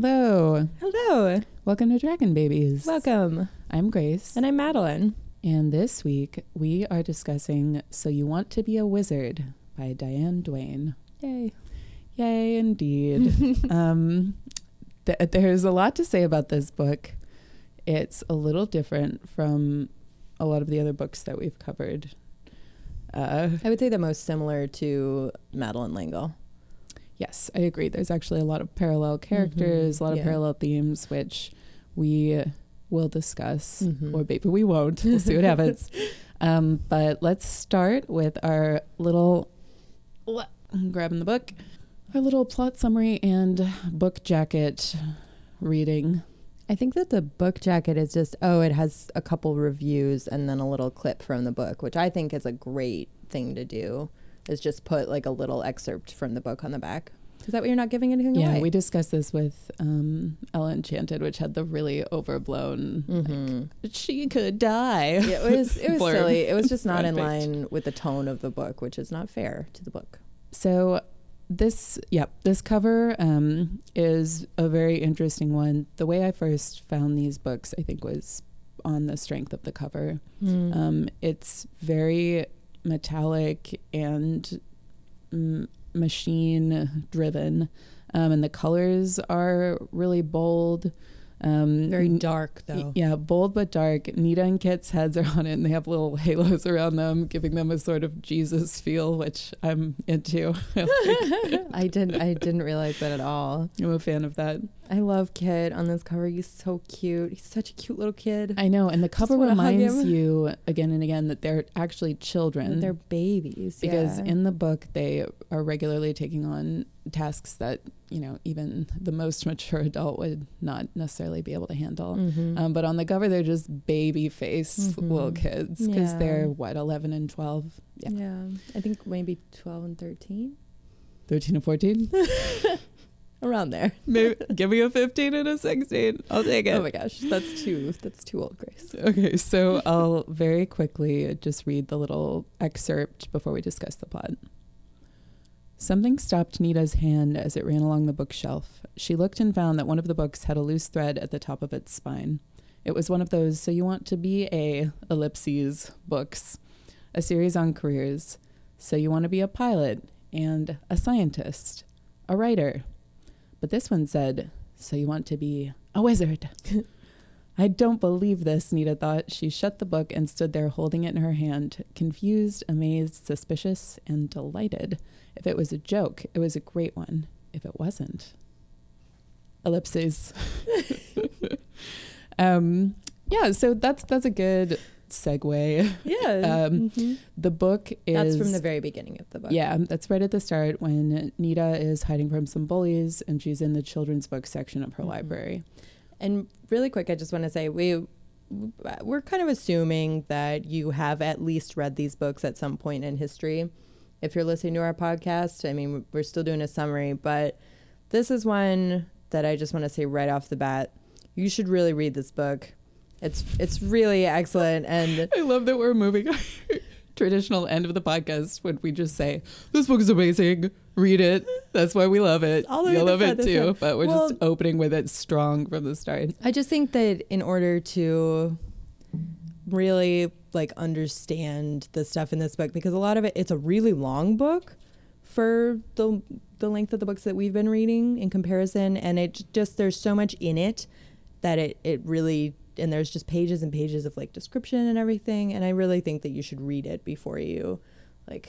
Hello. Hello. Welcome to Dragon Babies. Welcome. I'm Grace. And I'm Madeline. And this week we are discussing So You Want to Be a Wizard by Diane Duane. Yay. Yay, indeed. There's a lot to say about this book. It's a little different from a lot of the other books that we've covered. I would say the most similar to Madeline L'Engle. Yes, I agree. There's actually a lot of parallel characters, mm-hmm. a lot of parallel themes, which we will discuss, mm-hmm. or maybe we won't. We'll see what happens. But let's start with our little, grabbing the book, our little plot summary and book jacket reading. I think that the book jacket is just, it has a couple reviews and then a little clip from the book, which I think is a great thing to do, is just put like a little excerpt from the book on the back. Is that what you're not giving anything away? Yeah, we discussed this with Ella Enchanted, which had the really overblown, mm-hmm. like, she could die. Yeah, it was silly. It was just not in line with the tone of the book, which is not fair to the book. So this cover is a very interesting one. The way I first found these books, I think, was on the strength of the cover. Mm. It's very metallic and machine driven, and the colors are really bold. Very dark, though. Yeah, bold but dark. Nita and Kit's heads are on it, and they have little halos around them, giving them a sort of Jesus feel, which I'm into. I didn't realize that at all. I'm a fan of that. I love Kit on this cover. He's so cute. He's such a cute little kid. I know, and the cover reminds you again and again that they're actually children. That they're babies. Because in the book, they are regularly taking on tasks that, you know, even the most mature adult would not necessarily be able to handle. Mm-hmm. But on the cover, they're just baby face mm-hmm. little kids because they're, 11 and 12? Yeah, I think maybe 12 and 13. 13 and 14? Around there. Maybe, give me a 15 and a 16. I'll take it. Oh my gosh, that's too old, Grace. Okay, so I'll very quickly just read the little excerpt before we discuss the plot. Something stopped Nita's hand as it ran along the bookshelf. She looked and found that one of the books had a loose thread at the top of its spine. It was one of those So You Want to Be a ellipses books, a series on careers. So you want to be a pilot and a scientist, a writer. But this one said, so you want to be a wizard. I don't believe this, Nita thought. She shut the book and stood there holding it in her hand, confused, amazed, suspicious, and delighted. If it was a joke, it was a great one. If it wasn't, ellipses. So that's a good segue. Yeah. The book is... That's from the very beginning of the book. Yeah, that's right at the start when Nita is hiding from some bullies and she's in the children's book section of her mm-hmm. library. And really quick, I just want to say we're kind of assuming that you have at least read these books at some point in history. If you're listening to our podcast, I mean, we're still doing a summary, but this is one that I just want to say right off the bat, you should really read this book. It's really excellent. And I love that we're moving our traditional end of the podcast when we just say, this book is amazing. Read it. That's why we love it. You'll love it too. But we're just opening with it strong from the start. I just think that in order to really like understand the stuff in this book, because a lot of it's a really long book for the length of the books that we've been reading in comparison, and it just, there's so much in it that it really, and there's just pages and pages of like description and everything, and I really think that you should read it before you like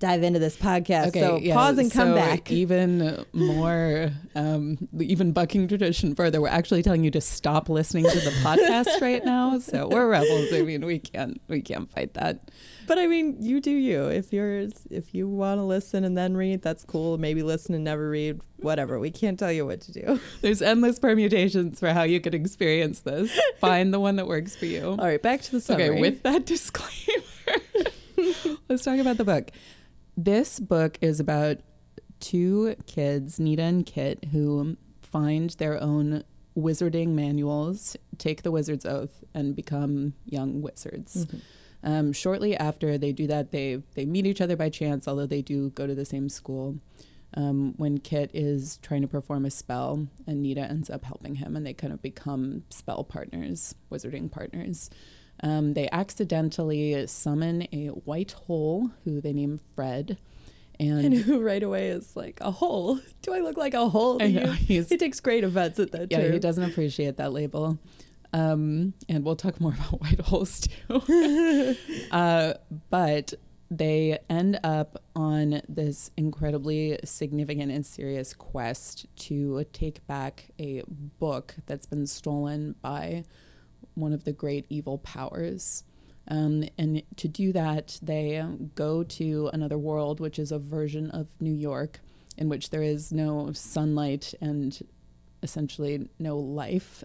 dive into this podcast. Okay, so pause and come back. Even more, even bucking tradition further, we're actually telling you to stop listening to the podcast right now. So we're rebels. I mean, we can't fight that. But I mean, you do you. If you want to listen and then read, that's cool. Maybe listen and never read, whatever. We can't tell you what to do. There's endless permutations for how you could experience this. Find the one that works for you. All right, back to the summary. Okay, with that disclaimer, let's talk about the book. This book is about two kids, Nita and Kit, who find their own wizarding manuals, take the wizard's oath, and become young wizards. Mm-hmm. Shortly after they do that, they meet each other by chance, although they do go to the same school. when Kit is trying to perform a spell and Nita ends up helping him, and they kind of become spell partners, wizarding partners. They accidentally summon a white hole who they name Fred. And who right away is like, a hole? Do I look like a hole to you? He takes great offense at that, Yeah, he doesn't appreciate that label. And we'll talk more about white holes, too. But they end up on this incredibly significant and serious quest to take back a book that's been stolen by one of the great evil powers. And to do that, they go to another world, which is a version of New York in which there is no sunlight and essentially no life.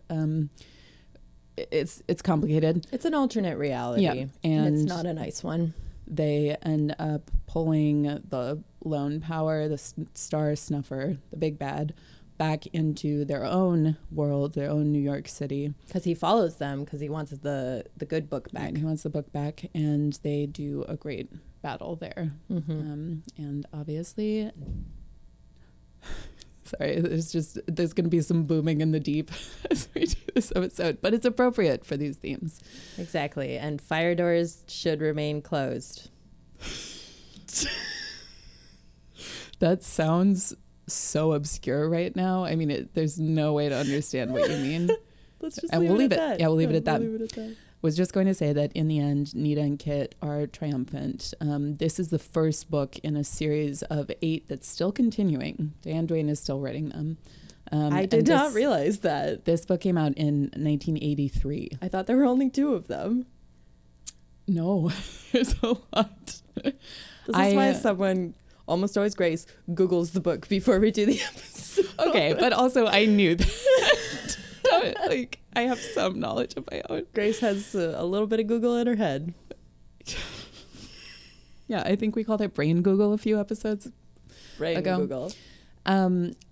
It's complicated. It's an alternate reality. Yeah. And it's not a nice one. They end up pulling the lone power, the star snuffer, the big bad, back into their own world, their own New York City. Because he follows them, because he wants the good book back. He wants the book back, and they do a great battle there. Mm-hmm. And obviously... Sorry, there's going to be some booming in the deep as we do this episode, but it's appropriate for these themes. Exactly, and fire doors should remain closed. That sounds... so obscure right now. I mean, there's no way to understand what you mean. Let's just leave it at that. Yeah, we'll leave it at that. Was just going to say that in the end, Nita and Kit are triumphant. This is the first book in a series of 8 that's still continuing. Diane Duane is still writing them. I did not realize that. This book came out in 1983. I thought there were only 2 of them. No, there's a lot. This is why someone... almost always Grace Googles the book before we do the episode. Okay, but also I knew that. Like, I have some knowledge of my own. Grace has a little bit of Google in her head. Yeah, I think we called it Brain Google a few episodes ago. Google.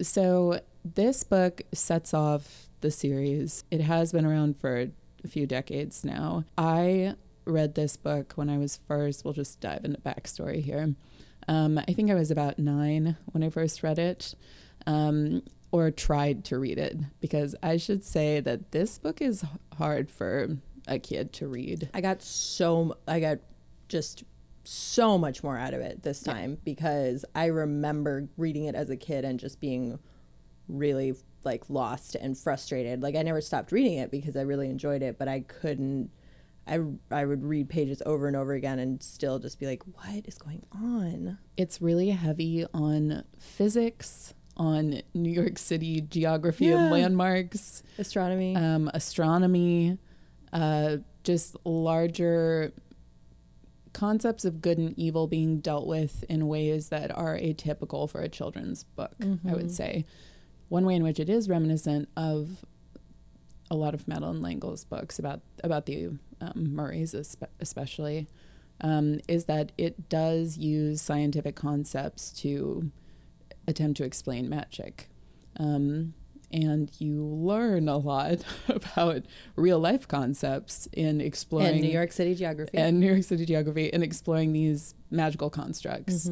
So this book sets off the series. It has been around for a few decades now. I read this book when I was first. We'll just dive into backstory here. I think I was about 9 when I first read it, or tried to read it, because I should say that this book is hard for a kid to read. I got just so much more out of it this time, because I remember reading it as a kid and just being really like lost and frustrated. Like, I never stopped reading it because I really enjoyed it, but I couldn't. I would read pages over and over again and still just be like, what is going on? It's really heavy on physics, on New York City geography and landmarks. Astronomy, just larger concepts of good and evil being dealt with in ways that are atypical for a children's book, I would say. One way in which it is reminiscent of a lot of Madeline L'Engle's books about the Murrays especially, is that it does use scientific concepts to attempt to explain magic. And you learn a lot about real life concepts in exploring... And New York City geography and exploring these magical constructs.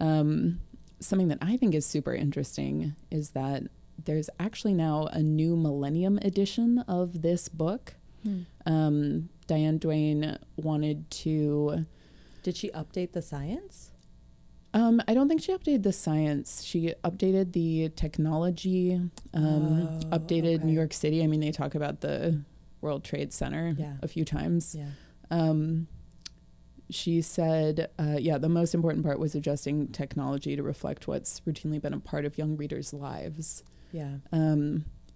Mm-hmm. Something that I think is super interesting is that there's actually now a new millennium edition of this book. Diane Duane wanted to... Did she update the science? I don't think she updated the science. She updated the technology, New York City. I mean, they talk about the World Trade Center a few times. Yeah. She said, the most important part was adjusting technology to reflect what's routinely been a part of young readers' lives. Yeah.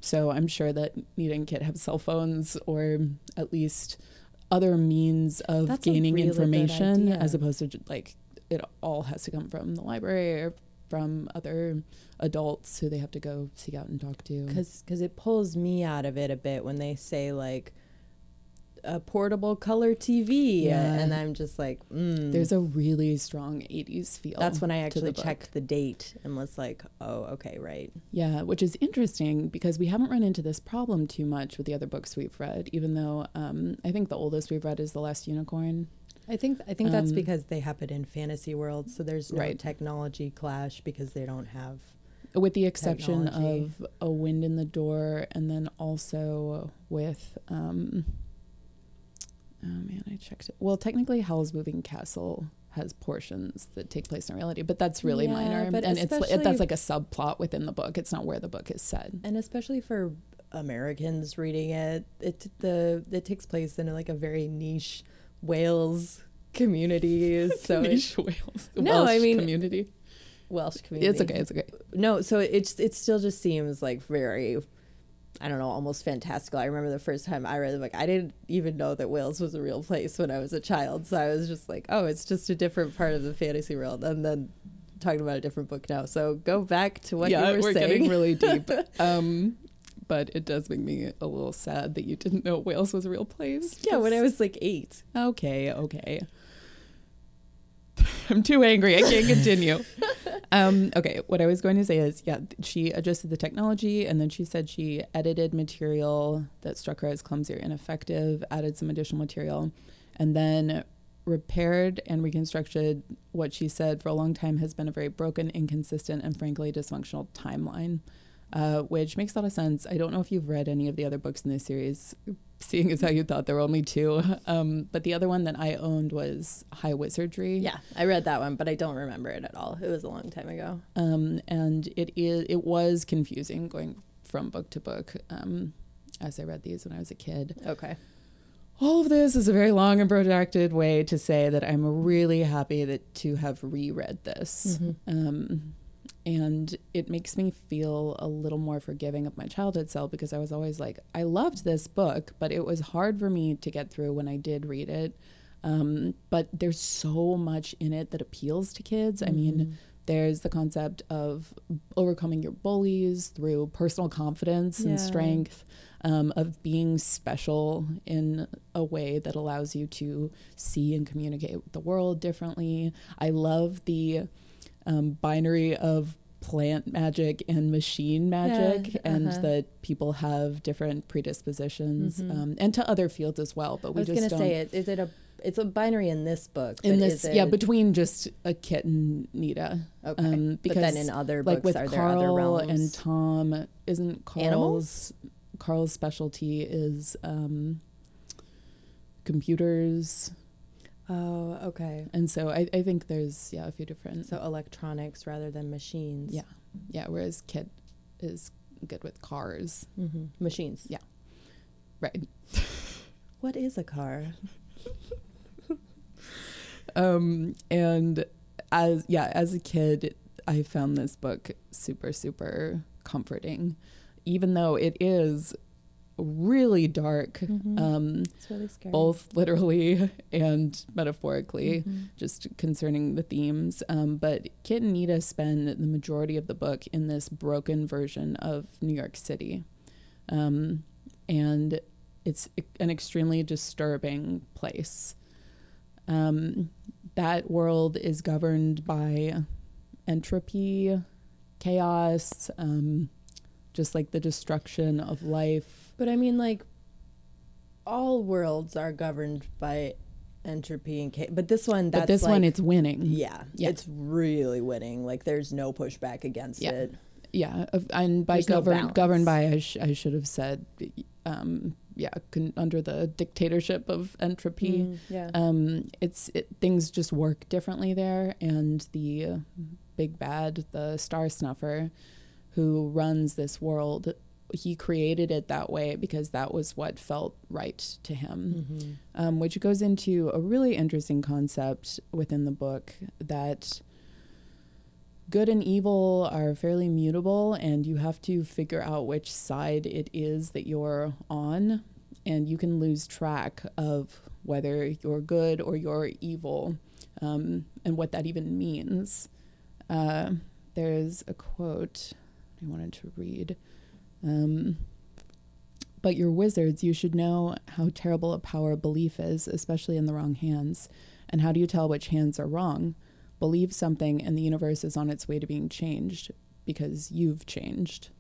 So I'm sure that Nita and Kit have cell phones, or at least other means of gaining information, as opposed to like it all has to come from the library or from other adults who they have to go seek out and talk to. Because it pulls me out of it a bit when they say like a portable color TV, and I'm just like, there's a really strong 80s feel. That's when I actually checked the date and was like, oh, okay, right. Yeah, which is interesting because we haven't run into this problem too much with the other books we've read, even though I think the oldest we've read is The Last Unicorn. I think that's because they happen in fantasy worlds, so there's no technology clash because they don't have. With the exception of A Wind in the Door, and then also with, I checked it. Well, technically Howl's Moving Castle has portions that take place in reality, but that's really minor. And that's like a subplot within the book. It's not where the book is set. And especially for Americans reading it, it takes place in like a very niche Wales community. So niche Wales. No, Welsh community. Welsh community. It's okay. No, so it still just seems like very, I don't know, almost fantastical. I remember the first time I read the book, I didn't even know that Wales was a real place when I was a child. So I was just like, oh, it's just a different part of the fantasy world. And then talking about a different book now. So go back to what you were saying. Yeah, we're getting really deep. But it does make me a little sad that you didn't know Wales was a real place. Yeah, when I was like 8. Okay. I'm too angry. I can't continue. Okay, what I was going to say is, she adjusted the technology, and then she said she edited material that struck her as clumsy or ineffective, added some additional material, and then repaired and reconstructed what she said for a long time has been a very broken, inconsistent, and frankly dysfunctional timeline, which makes a lot of sense. I don't know if you've read any of the other books in this series, seeing as how you thought there were only 2. But the other one that I owned was High Wizardry. Yeah, I read that one, but I don't remember it at all. It was a long time ago. And it was confusing going from book to book as I read these when I was a kid. Okay. All of this is a very long and protracted way to say that I'm really happy to have reread this. Mm-hmm. And it makes me feel a little more forgiving of my childhood self, because I was always like, I loved this book, but it was hard for me to get through when I did read it. But there's so much in it that appeals to kids. Mm-hmm. I mean, there's the concept of overcoming your bullies through personal confidence and strength, of being special in a way that allows you to see and communicate with the world differently. I love the binary of plant magic and machine magic, and that people have different predispositions, and to other fields as well. But we just don't. I was going to say, it's a binary in this book. Between just a Kit and Nita. Okay, because but then in other books, are there other realms? Like with Carl and Tom, isn't Carl's specialty is computers. Oh, okay. And so I think there's, a few different... So electronics rather than machines. Yeah. Yeah, whereas Kit is good with cars. Mm-hmm. Machines. Yeah. Right. What is a car? And as a kid, I found this book super, super comforting, even though it is... really dark, it's really scary, both literally and metaphorically, just concerning the themes. But Kit and Nita spend the majority of the book in this broken version of New York City, and it's an extremely disturbing place. That world is governed by entropy, chaos, just like the destruction of life. But I mean, like, all worlds are governed by entropy and chaos. But this one, it's winning. Yeah, it's really winning. Like, there's no pushback against it. Yeah, and by governed by, I should have said, under the dictatorship of entropy. Things just work differently there, and the big bad, the Star Snuffer, who runs this world. He created it that way because that was what felt right to him, which goes into a really interesting concept within the book that good and evil are fairly mutable, and you have to figure out which side it is that you're on, and you can lose track of whether you're good or you're evil, and what that even means. There's a quote I wanted to read. But you're wizards, you should know how terrible a power belief is, especially in the wrong hands. And how do you tell which hands are wrong? Believe something and the universe is on its way to being changed because you've changed.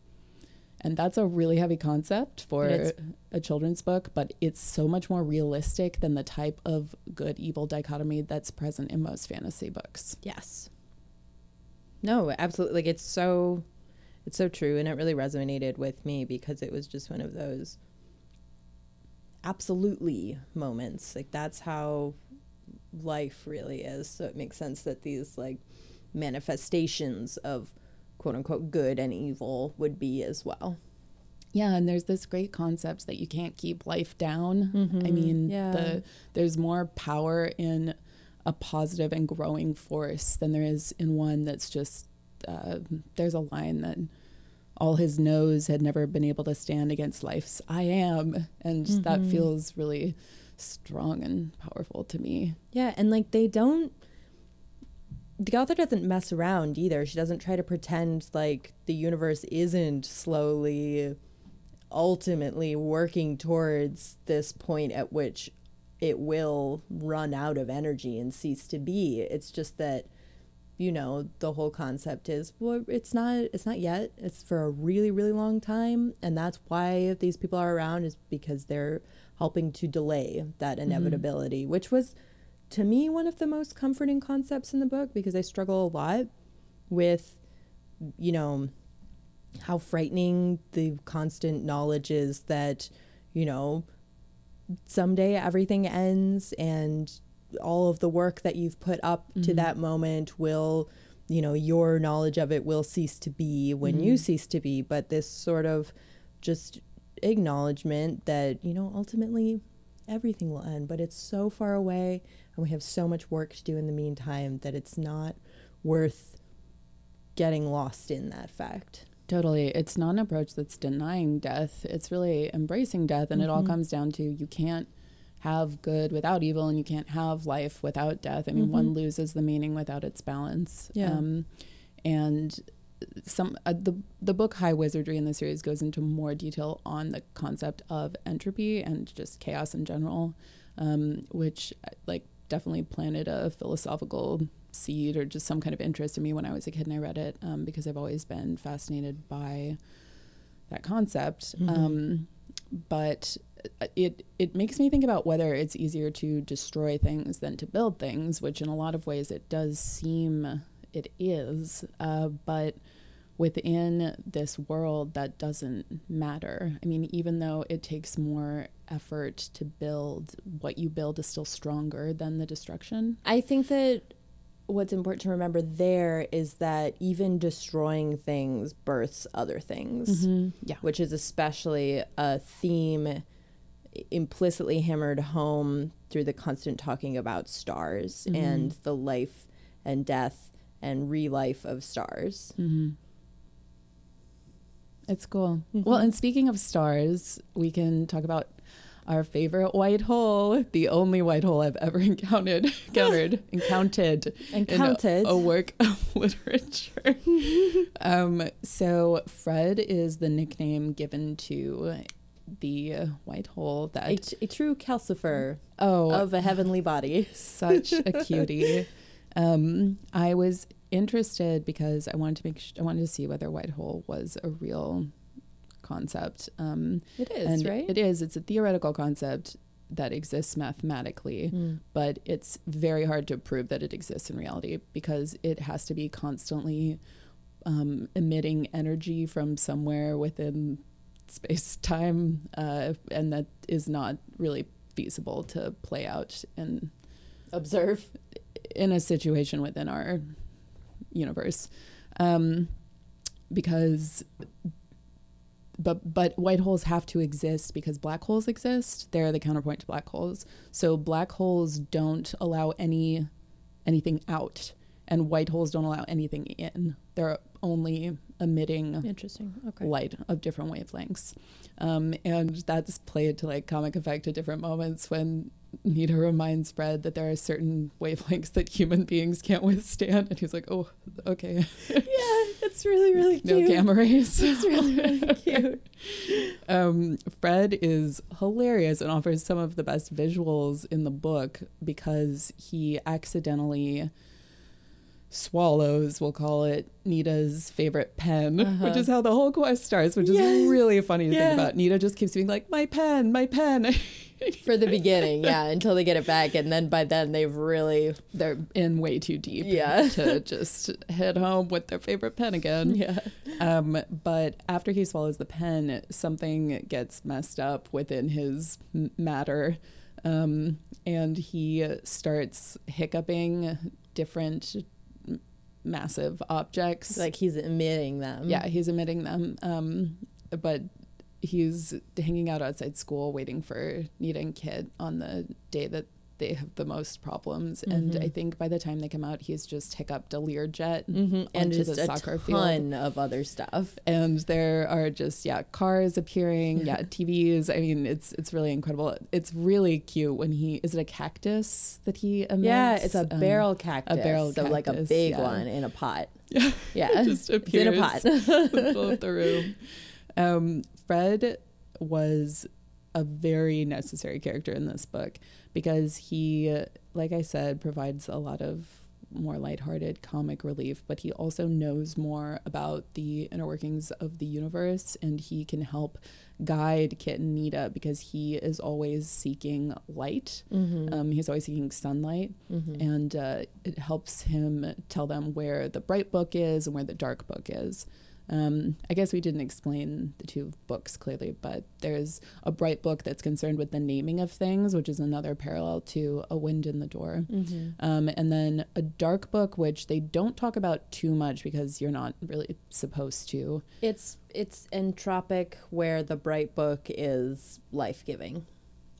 And that's a really heavy concept for a children's book, but it's so much more realistic than the type of good-evil dichotomy that's present in most fantasy books. Yes. No, absolutely. Like, it's so true, and it really resonated with me because it was just one of those absolutely moments. Like, that's how life really is. So it makes sense that these, like, manifestations of quote-unquote good and evil would be as well. Yeah, and there's this great concept that you can't keep life down. Mm-hmm. I mean, there's more power in a positive and growing force than there is in one that's just, there's a line that all his no's had never been able to stand against life's I am. And mm-hmm. that feels really strong and powerful to me. Yeah, and like the author doesn't mess around either. She doesn't try to pretend like the universe isn't slowly, ultimately working towards this point at which it will run out of energy and cease to be. It's just that, you know, the whole concept is, well, it's not yet. It's for a really, really long time. And that's why these people are around, is because they're helping to delay that inevitability, mm-hmm. which was, to me, one of the most comforting concepts in the book, because I struggle a lot with, you know, how frightening the constant knowledge is that, you know, someday everything ends and all of the work that you've put up mm-hmm. to that moment will, you know, your knowledge of it will cease to be when mm-hmm. you cease to be. But this sort of just acknowledgement that, you know, ultimately everything will end, but it's so far away. And we have so much work to do in the meantime that it's not worth getting lost in that fact. Totally. It's not an approach that's denying death. It's really embracing death. And mm-hmm. it all comes down to, you can't have good without evil, and you can't have life without death. I mean, mm-hmm. one loses the meaning without its balance. Yeah. And the book High Wizardry in the series goes into more detail on the concept of entropy and just chaos in general. Which like definitely planted a philosophical seed or just some kind of interest in me when I was a kid and I read it, because I've always been fascinated by that concept. Mm-hmm. But it makes me think about whether it's easier to destroy things than to build things, which in a lot of ways it does seem it is, but within this world that doesn't matter. I mean, even though it takes more effort to build, what you build is still stronger than the destruction. I think that what's important to remember there is that even destroying things births other things, mm-hmm. yeah. which is especially a theme implicitly hammered home through the constant talking about stars mm-hmm. and the life and death and re-life of stars. Mm-hmm. It's cool. Mm-hmm. Well, and speaking of stars, we can talk about our favorite white hole, the only white hole I've ever encountered in a work of literature. So Fred is the nickname given to the white hole, that a true calcifer of a heavenly body. Such a cutie. I was interested because I wanted to see whether white hole was a real concept. It is, right? It is. It's a theoretical concept that exists mathematically, but it's very hard to prove that it exists in reality because it has to be constantly emitting energy from somewhere within space-time, and that is not really feasible to play out and observe in a situation within our universe, because but white holes have to exist because black holes exist. They're the counterpoint to black holes. So black holes don't allow anything out, and white holes don't allow anything in. They're only emitting light of different wavelengths, and that's played to like comic effect at different moments when Nita reminds Fred that there are certain wavelengths that human beings can't withstand, and he's like, oh, okay. Yeah, it's really, really cute. No gamma rays. It's really, really cute. Fred is hilarious and offers some of the best visuals in the book because he accidentally swallows, we'll call it, Nita's favorite pen, which is how the whole quest starts, which is really funny to think about. Nita just keeps being like, my pen, my pen. For the beginning, until they get it back. And then by then they've really... They're in way too deep to just hit home with their favorite pen again. Yeah. But after he swallows the pen, something gets messed up within his matter. And he starts hiccuping different... massive objects. Like he's emitting them. Yeah, he's emitting them. But he's hanging out outside school waiting for Nita and Kit on the day that they have the most problems. Mm-hmm. And I think by the time they come out, he's just hiccuped a Learjet and just the soccer field. And a ton of other stuff. And there are just, cars appearing, TVs. I mean, it's really incredible. It's really cute when he, is it a cactus that he emits? Yeah, it's a barrel cactus. So like a big one in a pot. Yeah. It just appears in a pot. In the middle of the room. Fred was a very necessary character in this book because he, like I said, provides a lot of more lighthearted comic relief, but he also knows more about the inner workings of the universe, and he can help guide Kit and Nita because he is always seeking light. Mm-hmm. He's always seeking sunlight, and it helps him tell them where the bright book is and where the dark book is. I guess we didn't explain the two books clearly, but there's a bright book that's concerned with the naming of things, which is another parallel to A Wind in the Door. Mm-hmm. And then a dark book, which they don't talk about too much because you're not really supposed to. It's entropic, where the bright book is life-giving.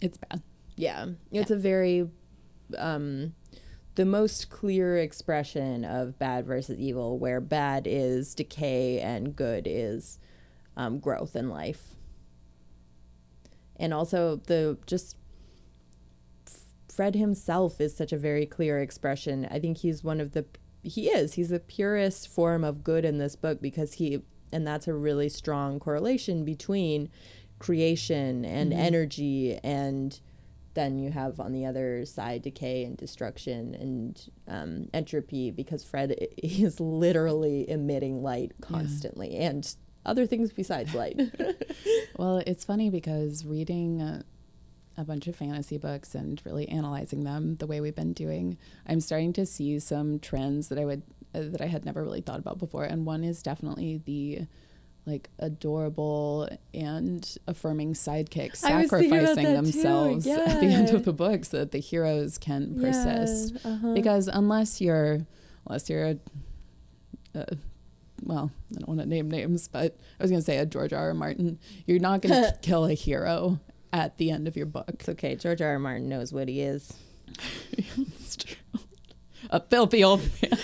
It's bad. Yeah. It's a very... the most clear expression of bad versus evil, where bad is decay and good is growth and life. And also Fred himself is such a very clear expression. I think he's the purest form of good in this book because and that's a really strong correlation between creation and energy, and then you have on the other side decay and destruction and entropy, because Fred is literally emitting light constantly and other things besides light. Well, it's funny because reading a bunch of fantasy books and really analyzing them the way we've been doing, I'm starting to see some trends that I had never really thought about before. And one is definitely the like adorable and affirming sidekicks sacrificing themselves at the end of the book so that the heroes can persist. Because unless you're I don't want to name names, but I was going to say a George R. R. Martin, you're not going to kill a hero at the end of your book. It's okay. George R. R. Martin knows what he is. It's true. A filthy old man.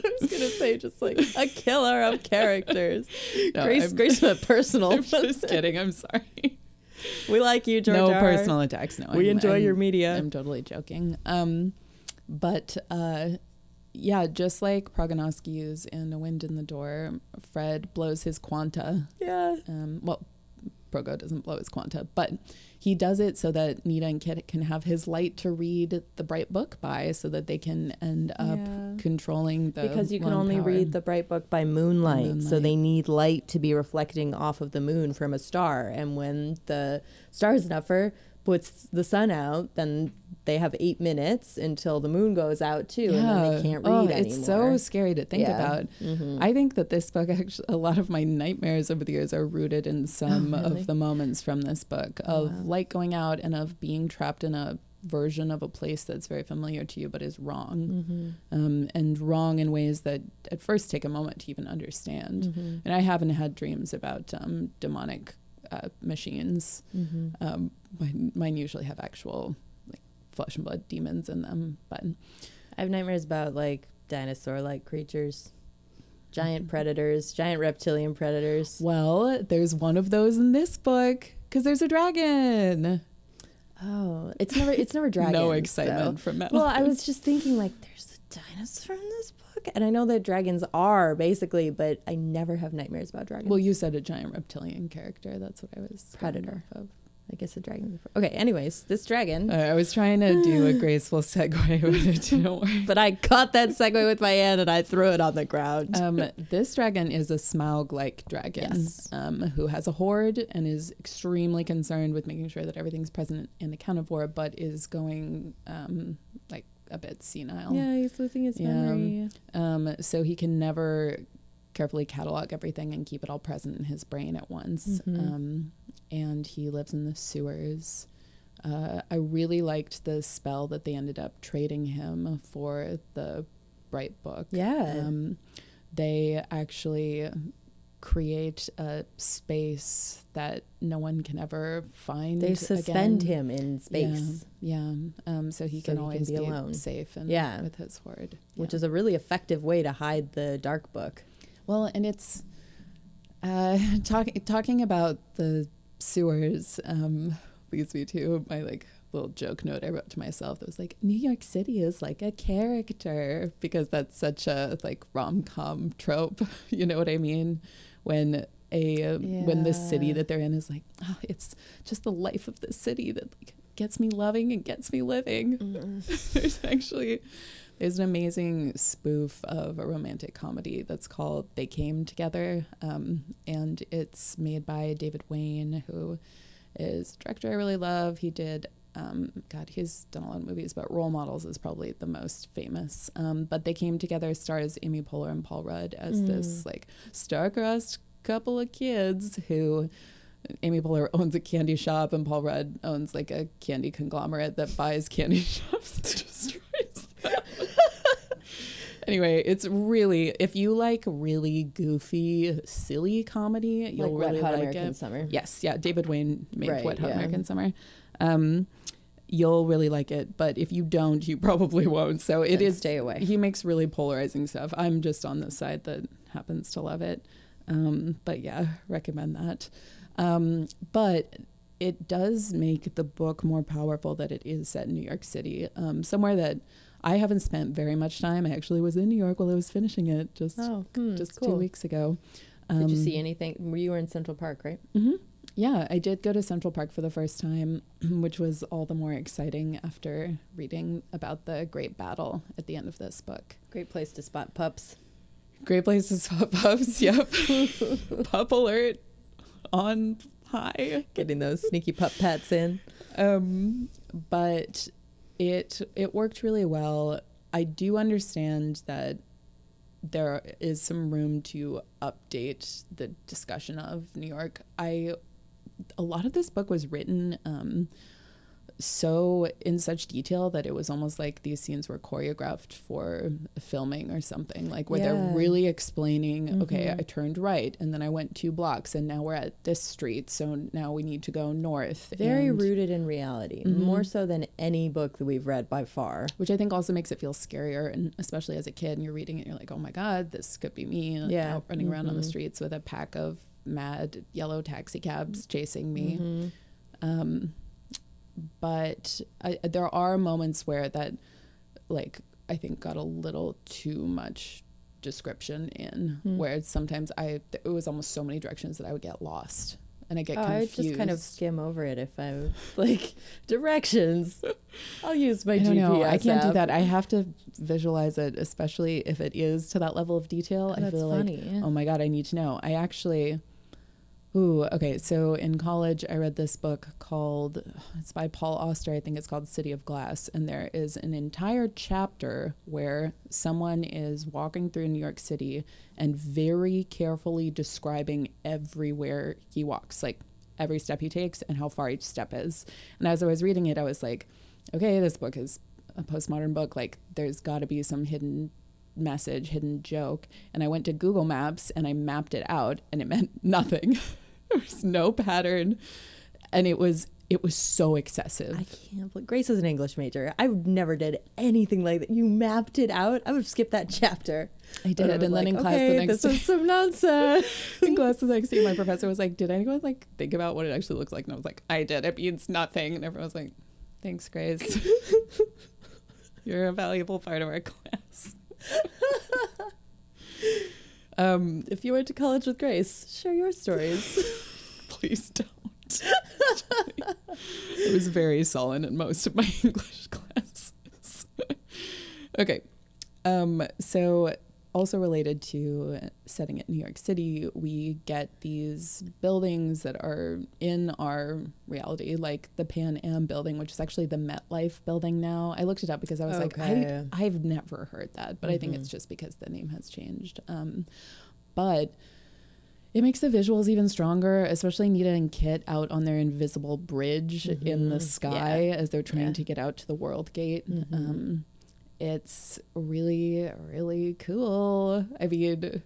I was going to say just like a killer of characters. No, Grace but personal. I'm just kidding. I'm sorry. We like you, George. No personal attacks. No, we enjoy your media. I'm totally joking. Just like Prognoski's in A Wind in the Door, Fred blows his quanta. Yeah. Progo doesn't blow his quanta, but he does it so that Nita and Kit can have his light to read the bright book by, so that they can end up controlling the because you can only read the bright book by moonlight, so they need light to be reflecting off of the moon from a star, and when the star snuffer puts the sun out, then they have 8 minutes until the moon goes out too, and then they can't read anymore. It's so scary to think about. Mm-hmm. I think that this book, actually, a lot of my nightmares over the years are rooted in some of the moments from this book of light going out and of being trapped in a version of a place that's very familiar to you but is wrong, and wrong in ways that at first take a moment to even understand. Mm-hmm. And I haven't had dreams about demonic machines. Mm-hmm. Mine usually have actual like flesh and blood demons in them, but I have nightmares about like dinosaur-like creatures, giant predators, giant reptilian predators. Well, there's one of those in this book because there's a dragon. Oh, it's never dragons. No excitement from Madeline. Well, I was just thinking like there's a dinosaur in this book. And I know that dragons are basically, but I never have nightmares about dragons. Well, you said a giant reptilian character. That's what I was. Predator. Of. I guess the dragon. Okay, anyways, this dragon. I was trying to do a graceful segue, but it didn't work. But I caught that segue with my hand and I threw it on the ground. This dragon is a Smaug-like dragon, yes. Who has a horde and is extremely concerned with making sure that everything's present and accounted for, but is going like a bit senile. Yeah, he's losing his memory. So he can never carefully catalog everything and keep it all present in his brain at once. Mm-hmm. And he lives in the sewers. I really liked the spell that they ended up trading him for the Bright Book. Yeah. They actually create a space that no one can ever find. They suspend him in space. Yeah. So he can always be alone, safe, and with his horde. Which is a really effective way to hide the Dark Book. Well, and it's talking about the sewers leads me to my little joke note I wrote to myself that was like, New York City is like a character, because that's such a rom-com trope. You know what I mean? When the city that they're in is like, oh, it's just the life of the city that gets me loving and gets me living. Mm. There's an amazing spoof of a romantic comedy that's called They Came Together, and it's made by David Wayne, who is a director I really love. He did, he's done a lot of movies, but Role Models is probably the most famous. But They Came Together stars Amy Poehler and Paul Rudd as this star-crossed couple of kids who... Amy Poehler owns a candy shop and Paul Rudd owns a candy conglomerate that buys candy shops and destroys them. Anyway, it's really, if you like really goofy, silly comedy, you'll really like it. Wet Hot American Summer. Yes, yeah, David Wayne made Wet Hot American Summer. You'll really like it, but if you don't, you probably won't. So it is, stay away. He makes really polarizing stuff. I'm just on the side that happens to love it. But yeah, recommend that. But it does make the book more powerful that it is set in New York City, somewhere that I haven't spent very much time. I actually was in New York while I was finishing it just 2 weeks ago. Did you see anything? You were in Central Park, right? Mm-hmm. Yeah, I did go to Central Park for the first time, which was all the more exciting after reading about the great battle at the end of this book. Great place to spot pups. Great place to spot pups, yep. Pup alert. On high, getting those sneaky pup pets in, but it worked really well. I do understand that there is some room to update the discussion of New York. A lot of this book was written so in such detail that it was almost like these scenes were choreographed for filming or something, where they're really explaining, okay, I turned right and then I went 2 blocks and now we're at this street, so now we need to go north. Very rooted in reality, more so than any book that we've read by far. Which I think also makes it feel scarier, and especially as a kid and you're reading it and you're like, oh my God, this could be me out running around on the streets with a pack of mad yellow taxi cabs chasing me. But there are moments where that, I think got a little too much description in, where sometimes it was almost so many directions that I would get lost and I get confused. I just kind of skim over it if I'm directions. I'll use my GPS. No, I can't do that. I have to visualize it, especially if it is to that level of detail. Oh, I feel funny, oh my God, I need to know. I actually... Ooh, okay. So in college, I read this book called, it's by Paul Auster, I think it's called City of Glass. And there is an entire chapter where someone is walking through New York City and very carefully describing everywhere he walks, every step he takes and how far each step is. And as I was reading it, I was like, okay, this book is a postmodern book. There's got to be some hidden message, hidden joke. And I went to Google Maps and I mapped it out and it meant nothing. There was no pattern, and it was so excessive. I can't believe Grace is an English major. I never did anything like that. You mapped it out. I would skip that chapter. I did, and then in class the next day, this was some nonsense. In class the next day, my professor was like, "Did anyone think about what it actually looks like?" And I was like, "I did. It means nothing." And everyone was like, "Thanks, Grace. You're a valuable part of our class." If you went to college with Grace, share your stories. Please don't. I was very sullen in most of my English classes. Okay. So also related to setting it in New York City, we get these buildings that are in our reality, like the Pan Am building, which is actually the MetLife building now. I looked it up because I was like, I've never heard that, but I think it's just because the name has changed. But it makes the visuals even stronger, especially Nita and Kit out on their invisible bridge in the sky as they're trying to get out to the World Gate. It's really, really cool. I mean,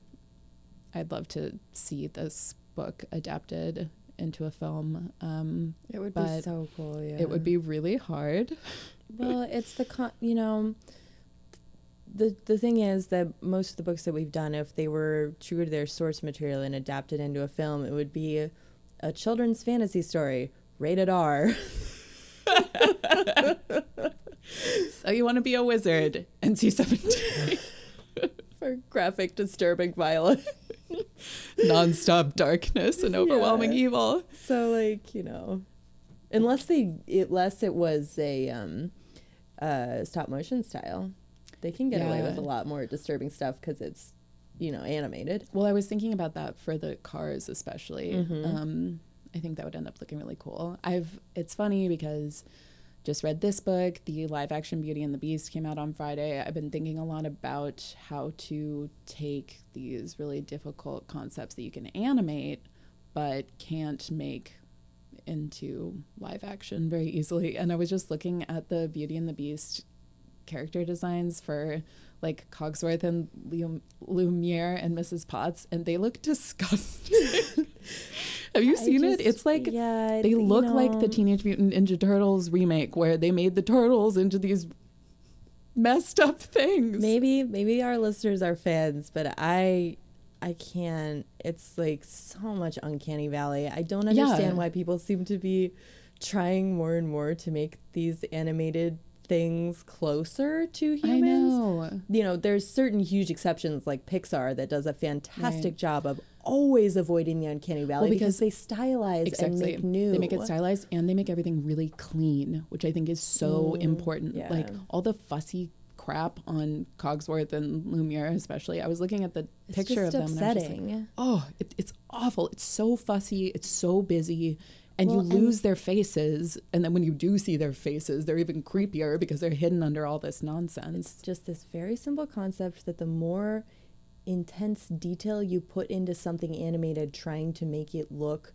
I'd love to see this book adapted into a film. It would be so cool, yeah. It would be really hard. Well, it's the, the thing is that most of the books that we've done, if they were true to their source material and adapted into a film, it would be a children's fantasy story, rated R. So You Want to Be a Wizard, NC-17. For graphic, disturbing violence. Nonstop darkness and overwhelming evil. So, like, unless it was a stop motion style, they can get away with a lot more disturbing stuff because it's, animated. Well, I was thinking about that for the cars especially. I think that would end up looking really cool. It's funny because... just read this book. The live action Beauty and the Beast came out on Friday. I've been thinking a lot about how to take these really difficult concepts that you can animate but can't make into live action very easily. And I was just looking at the Beauty and the Beast character designs for like Cogsworth and Lumiere and Mrs. Potts, and they look disgusting. Have you seen it? It's like they look like the Teenage Mutant Ninja Turtles remake where they made the turtles into these messed up things. Maybe our listeners are fans, but I can't. It's like so much uncanny valley. I don't understand why people seem to be trying more and more to make these animated things closer to humans. I know. There's certain huge exceptions like Pixar that does a fantastic job of always avoiding the uncanny valley because they stylize and make new. They make it stylized and they make everything really clean, which I think is so important. Yeah. Like all the fussy crap on Cogsworth and Lumiere especially. I was looking at the picture of them upsetting. And I was just like, it's awful. It's so fussy. It's so busy. And you lose their faces. And then when you do see their faces, they're even creepier because they're hidden under all this nonsense. It's just this very simple concept that the more intense detail you put into something animated trying to make it look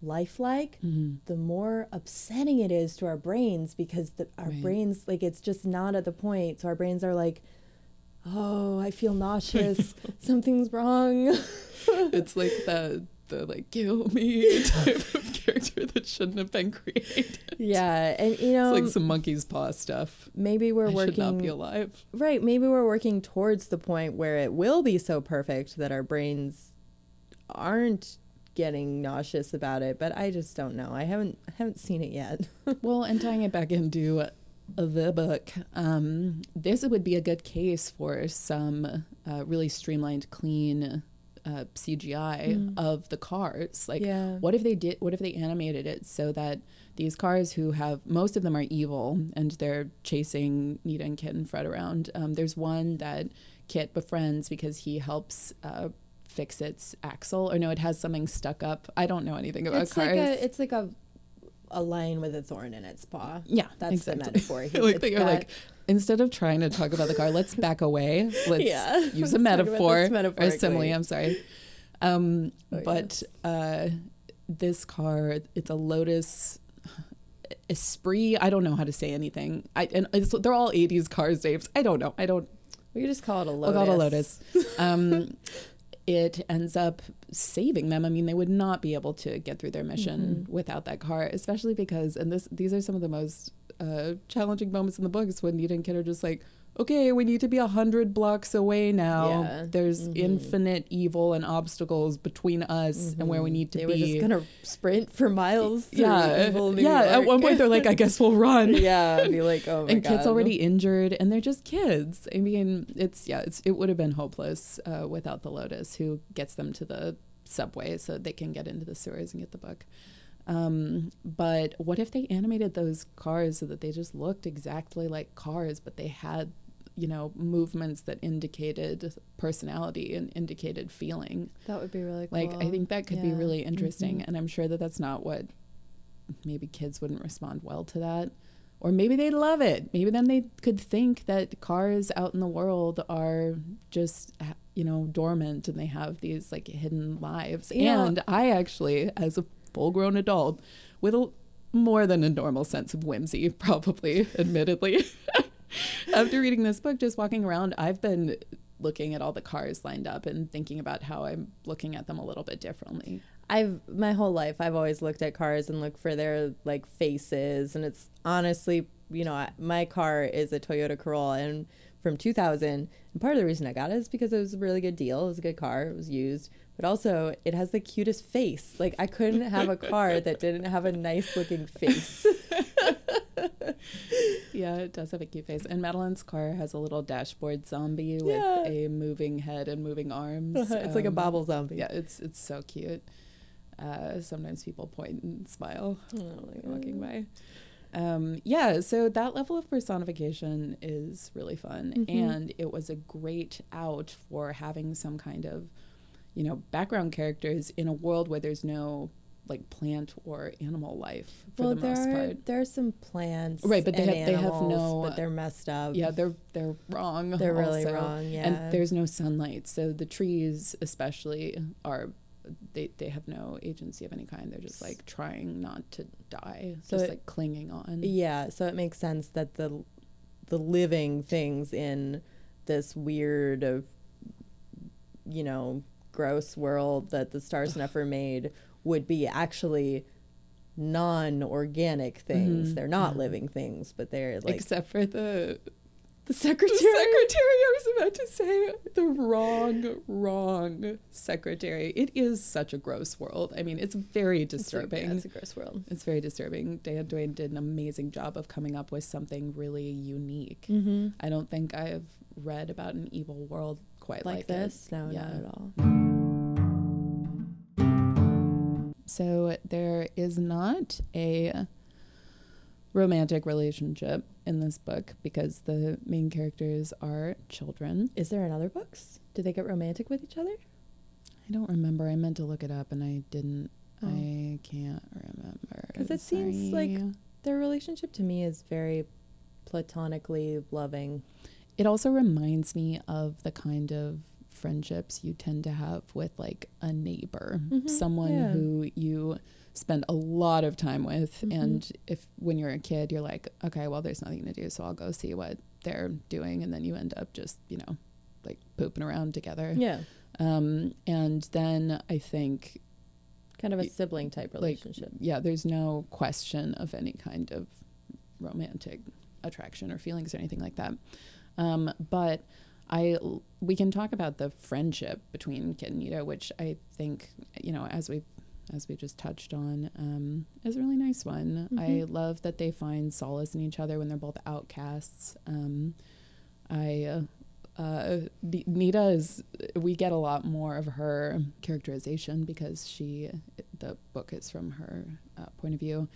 lifelike, the more upsetting it is to our brains because our brains, like, it's just not at the point. So our brains are like, oh, I feel nauseous. Something's wrong. It's like the like kill me type of character that shouldn't have been created. Yeah, and it's like some monkey's paw stuff. Maybe we're working. Should not be alive. Right. Maybe we're working towards the point where it will be so perfect that our brains aren't getting nauseous about it. But I just don't know. I haven't seen it yet. Well, and tying it back into the book, this would be a good case for some really streamlined, clean. CGI of the cars. Like, what if they animated it so that these cars who have, most of them are evil and they're chasing Nita and Kit and Fred around. There's one that Kit befriends because he helps fix its axle. Or no, it has something stuck up. I don't know anything about cars. It's like a lion with a thorn in its paw. Yeah, that's exactly the metaphor. Instead of trying to talk about the car, let's back away. Let's use a metaphor or simile. I'm sorry. This car, it's a Lotus Esprit. I don't know how to say anything. They're all 80s cars, Dave's. I don't know. We could just call it a Lotus. We'll call it a Lotus. It ends up saving them. I mean, they would not be able to get through their mission without that car, especially because, these are some of the most challenging moments in the books when Nita and Kit are just like, okay, we need to be 100 blocks away now. Yeah. There's infinite evil and obstacles between us and where we need to be. They were just going to sprint for miles through evil New York. At one point they're like, I guess we'll run. Yeah, be like, oh my and God. And Kit's already injured, and they're just kids. I mean, it would have been hopeless without the Lotus, who gets them to the subway so they can get into the sewers and get the book. But what if they animated those cars so that they just looked exactly like cars, but they had, you know, movements that indicated personality and indicated feeling? That would be really cool. Like, I think that could be really interesting. Mm-hmm. And I'm sure that that's not what, maybe kids wouldn't respond well to that. Or maybe they'd love it. Maybe then they could think that cars out in the world are just, you know, dormant and they have these like hidden lives. Yeah. And I actually, as a full-grown adult, with more than a normal sense of whimsy, probably, admittedly, after reading this book, just walking around, I've been looking at all the cars lined up and thinking about how I'm looking at them a little bit differently. My whole life, I've always looked at cars and looked for their like faces. And it's honestly, you know, my car is a Toyota Corolla and from 2000. And part of the reason I got it is because it was a really good deal. It was a good car. It was used. But also, it has the cutest face. Like, I couldn't have a car that didn't have a nice-looking face. Yeah, it does have a cute face. And Madeline's car has a little dashboard zombie with a moving head and moving arms. It's like a bobble zombie. Yeah, it's so cute. Sometimes people point and smile walking by. So that level of personification is really fun. Mm-hmm. And it was a great out for having some kind of, you know, background characters in a world where there's no like plant or animal life for the most part. There are some plants, right? But they have no. But they're messed up. Yeah, they're wrong. They're really wrong. Yeah, and there's no sunlight, so the trees especially are. They have no agency of any kind. They're just like trying not to die, so just like clinging on. Yeah, so it makes sense that the living things in this weird, you know, gross world that the Star Snuffer made would be actually non-organic things. Mm-hmm. They're not living things, but they're like... Except for the secretary. The secretary, I was about to say. The wrong secretary. It is such a gross world. I mean, it's very disturbing. It's a gross world. It's very disturbing. Diane Duane did an amazing job of coming up with something really unique. Mm-hmm. I don't think I've read about an evil world quite like this. No, not at all. So there is not a romantic relationship in this book because the main characters are children. Is there in other books? Do they get romantic with each other? I don't remember. I meant to look it up and I didn't. Oh. I can't remember. Because it seems like their relationship to me is very platonically loving. It also reminds me of the kind of friendships you tend to have with like a neighbor, mm-hmm, someone who you spend a lot of time with, mm-hmm, and when you're a kid you're like, okay, well there's nothing to do, so I'll go see what they're doing, and then you end up just, you know, like pooping around together. And then I think kind of a sibling type relationship. Like, there's no question of any kind of romantic attraction or feelings or anything like that. But we can talk about the friendship between Kit and Nita, which I think, you know, as we just touched on, is a really nice one. Mm-hmm. I love that they find solace in each other when they're both outcasts. Nita we get a lot more of her characterization because the book is from her point of view.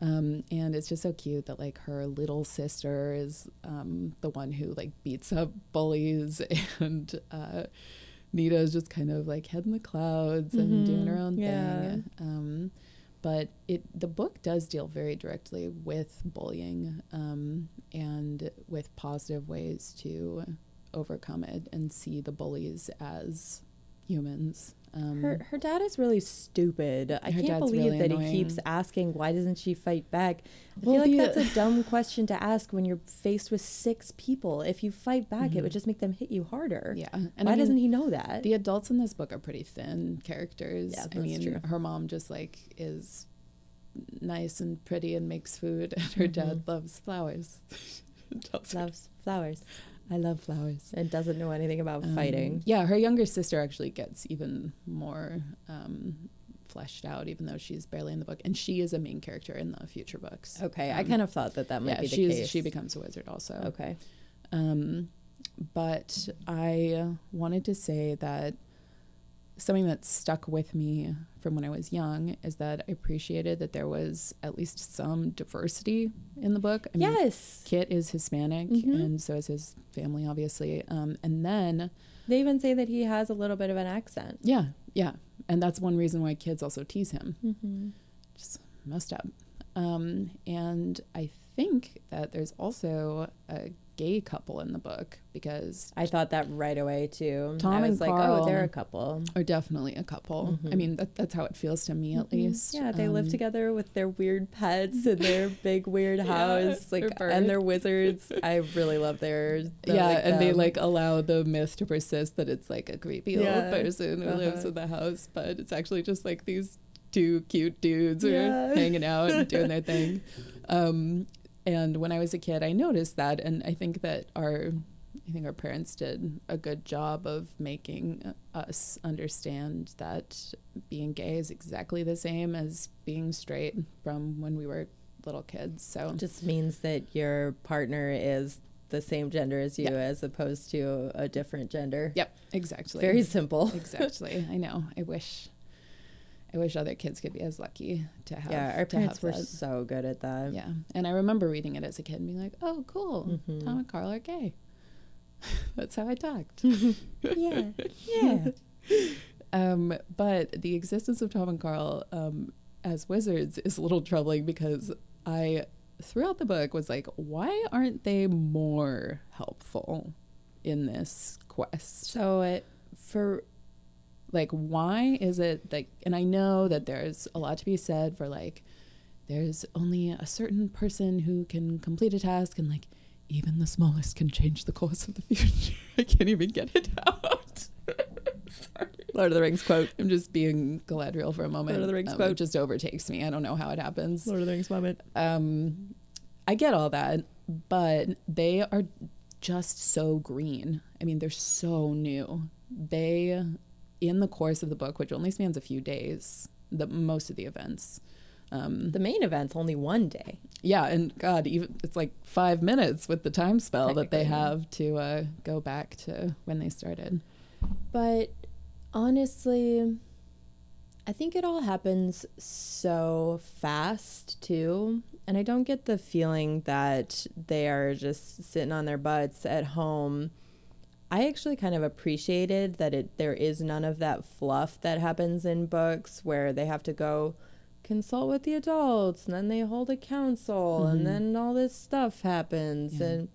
And it's just so cute that like her little sister is the one who like beats up bullies, and Nita is just kind of like head in the clouds, mm-hmm, and doing her own thing. But the book does deal very directly with bullying and with positive ways to overcome it and see the bullies as humans. Her dad is really stupid. I can't believe really that annoying. He keeps asking, why doesn't she fight back? I feel like that's a dumb question to ask when you're faced with 6 people. If you fight back, mm-hmm, it would just make them hit you harder. Yeah. And why doesn't he know that? The adults in this book are pretty thin characters. Yeah, that's true. Her mom just like is nice and pretty and makes food, and her dad loves flowers. Loves flowers. I love flowers. And doesn't know anything about fighting. Yeah, her younger sister actually gets even more fleshed out, even though she's barely in the book. And she is a main character in the future books. Okay, I kind of thought that might be the case. She becomes a wizard also. Okay. But I wanted to say that something that stuck with me from when I was young is that I appreciated that there was at least some diversity in the book. I mean, yes. Kit is Hispanic, mm-hmm. and so is his family, obviously. And then... they even say that he has a little bit of an accent. Yeah, yeah. And that's one reason why kids also tease him. Mm-hmm. Just messed up. And I think that there's also a gay couple in the book, because I thought that right away too. Tom and Carl, like, oh, they're a couple. Are definitely a couple. Mm-hmm. I mean, that's how it feels to me, at mm-hmm. least. Yeah, they live together with their weird pets and their big weird house, yeah, like, and their wizards. I really love theirs. Yeah, like, and they like allow the myth to persist that it's like a creepy old person who lives in the house, but it's actually just like these two cute dudes who are hanging out and doing their thing. And when I was a kid, I noticed that, and I think that our parents did a good job of making us understand that being gay is exactly the same as being straight from when we were little kids. So it just means that your partner is the same gender as you, as opposed to a different gender. Yep, exactly. Very simple. Exactly. I know. I wish other kids could be as lucky to have. Yeah, our parents were so good at that. Yeah, and I remember reading it as a kid and being like, "Oh, cool! Mm-hmm. Tom and Carl are gay." That's how I talked. Yeah, yeah. But the existence of Tom and Carl as wizards is a little troubling, because I, throughout the book, was like, "Why aren't they more helpful in this quest?" Like, why is it like, and I know that there's a lot to be said for, like, there's only a certain person who can complete a task, and, like, even the smallest can change the course of the future. I can't even get it out. Sorry. Lord of the Rings quote. I'm just being Galadriel for a moment. Lord of the Rings quote. It just overtakes me. I don't know how it happens. Lord of the Rings moment. I get all that, but they are just so green. I mean, they're so new. They... in the course of the book, which only spans a few days, most of the events. The main event's only one day. Yeah, and God, even it's like 5 minutes with the time spell that they have to go back to when they started. But honestly, I think it all happens so fast, too. And I don't get the feeling that they are just sitting on their butts at home. I actually kind of appreciated that there is none of that fluff that happens in books where they have to go consult with the adults, and then they hold a council, mm-hmm. and then all this stuff happens. Yeah. And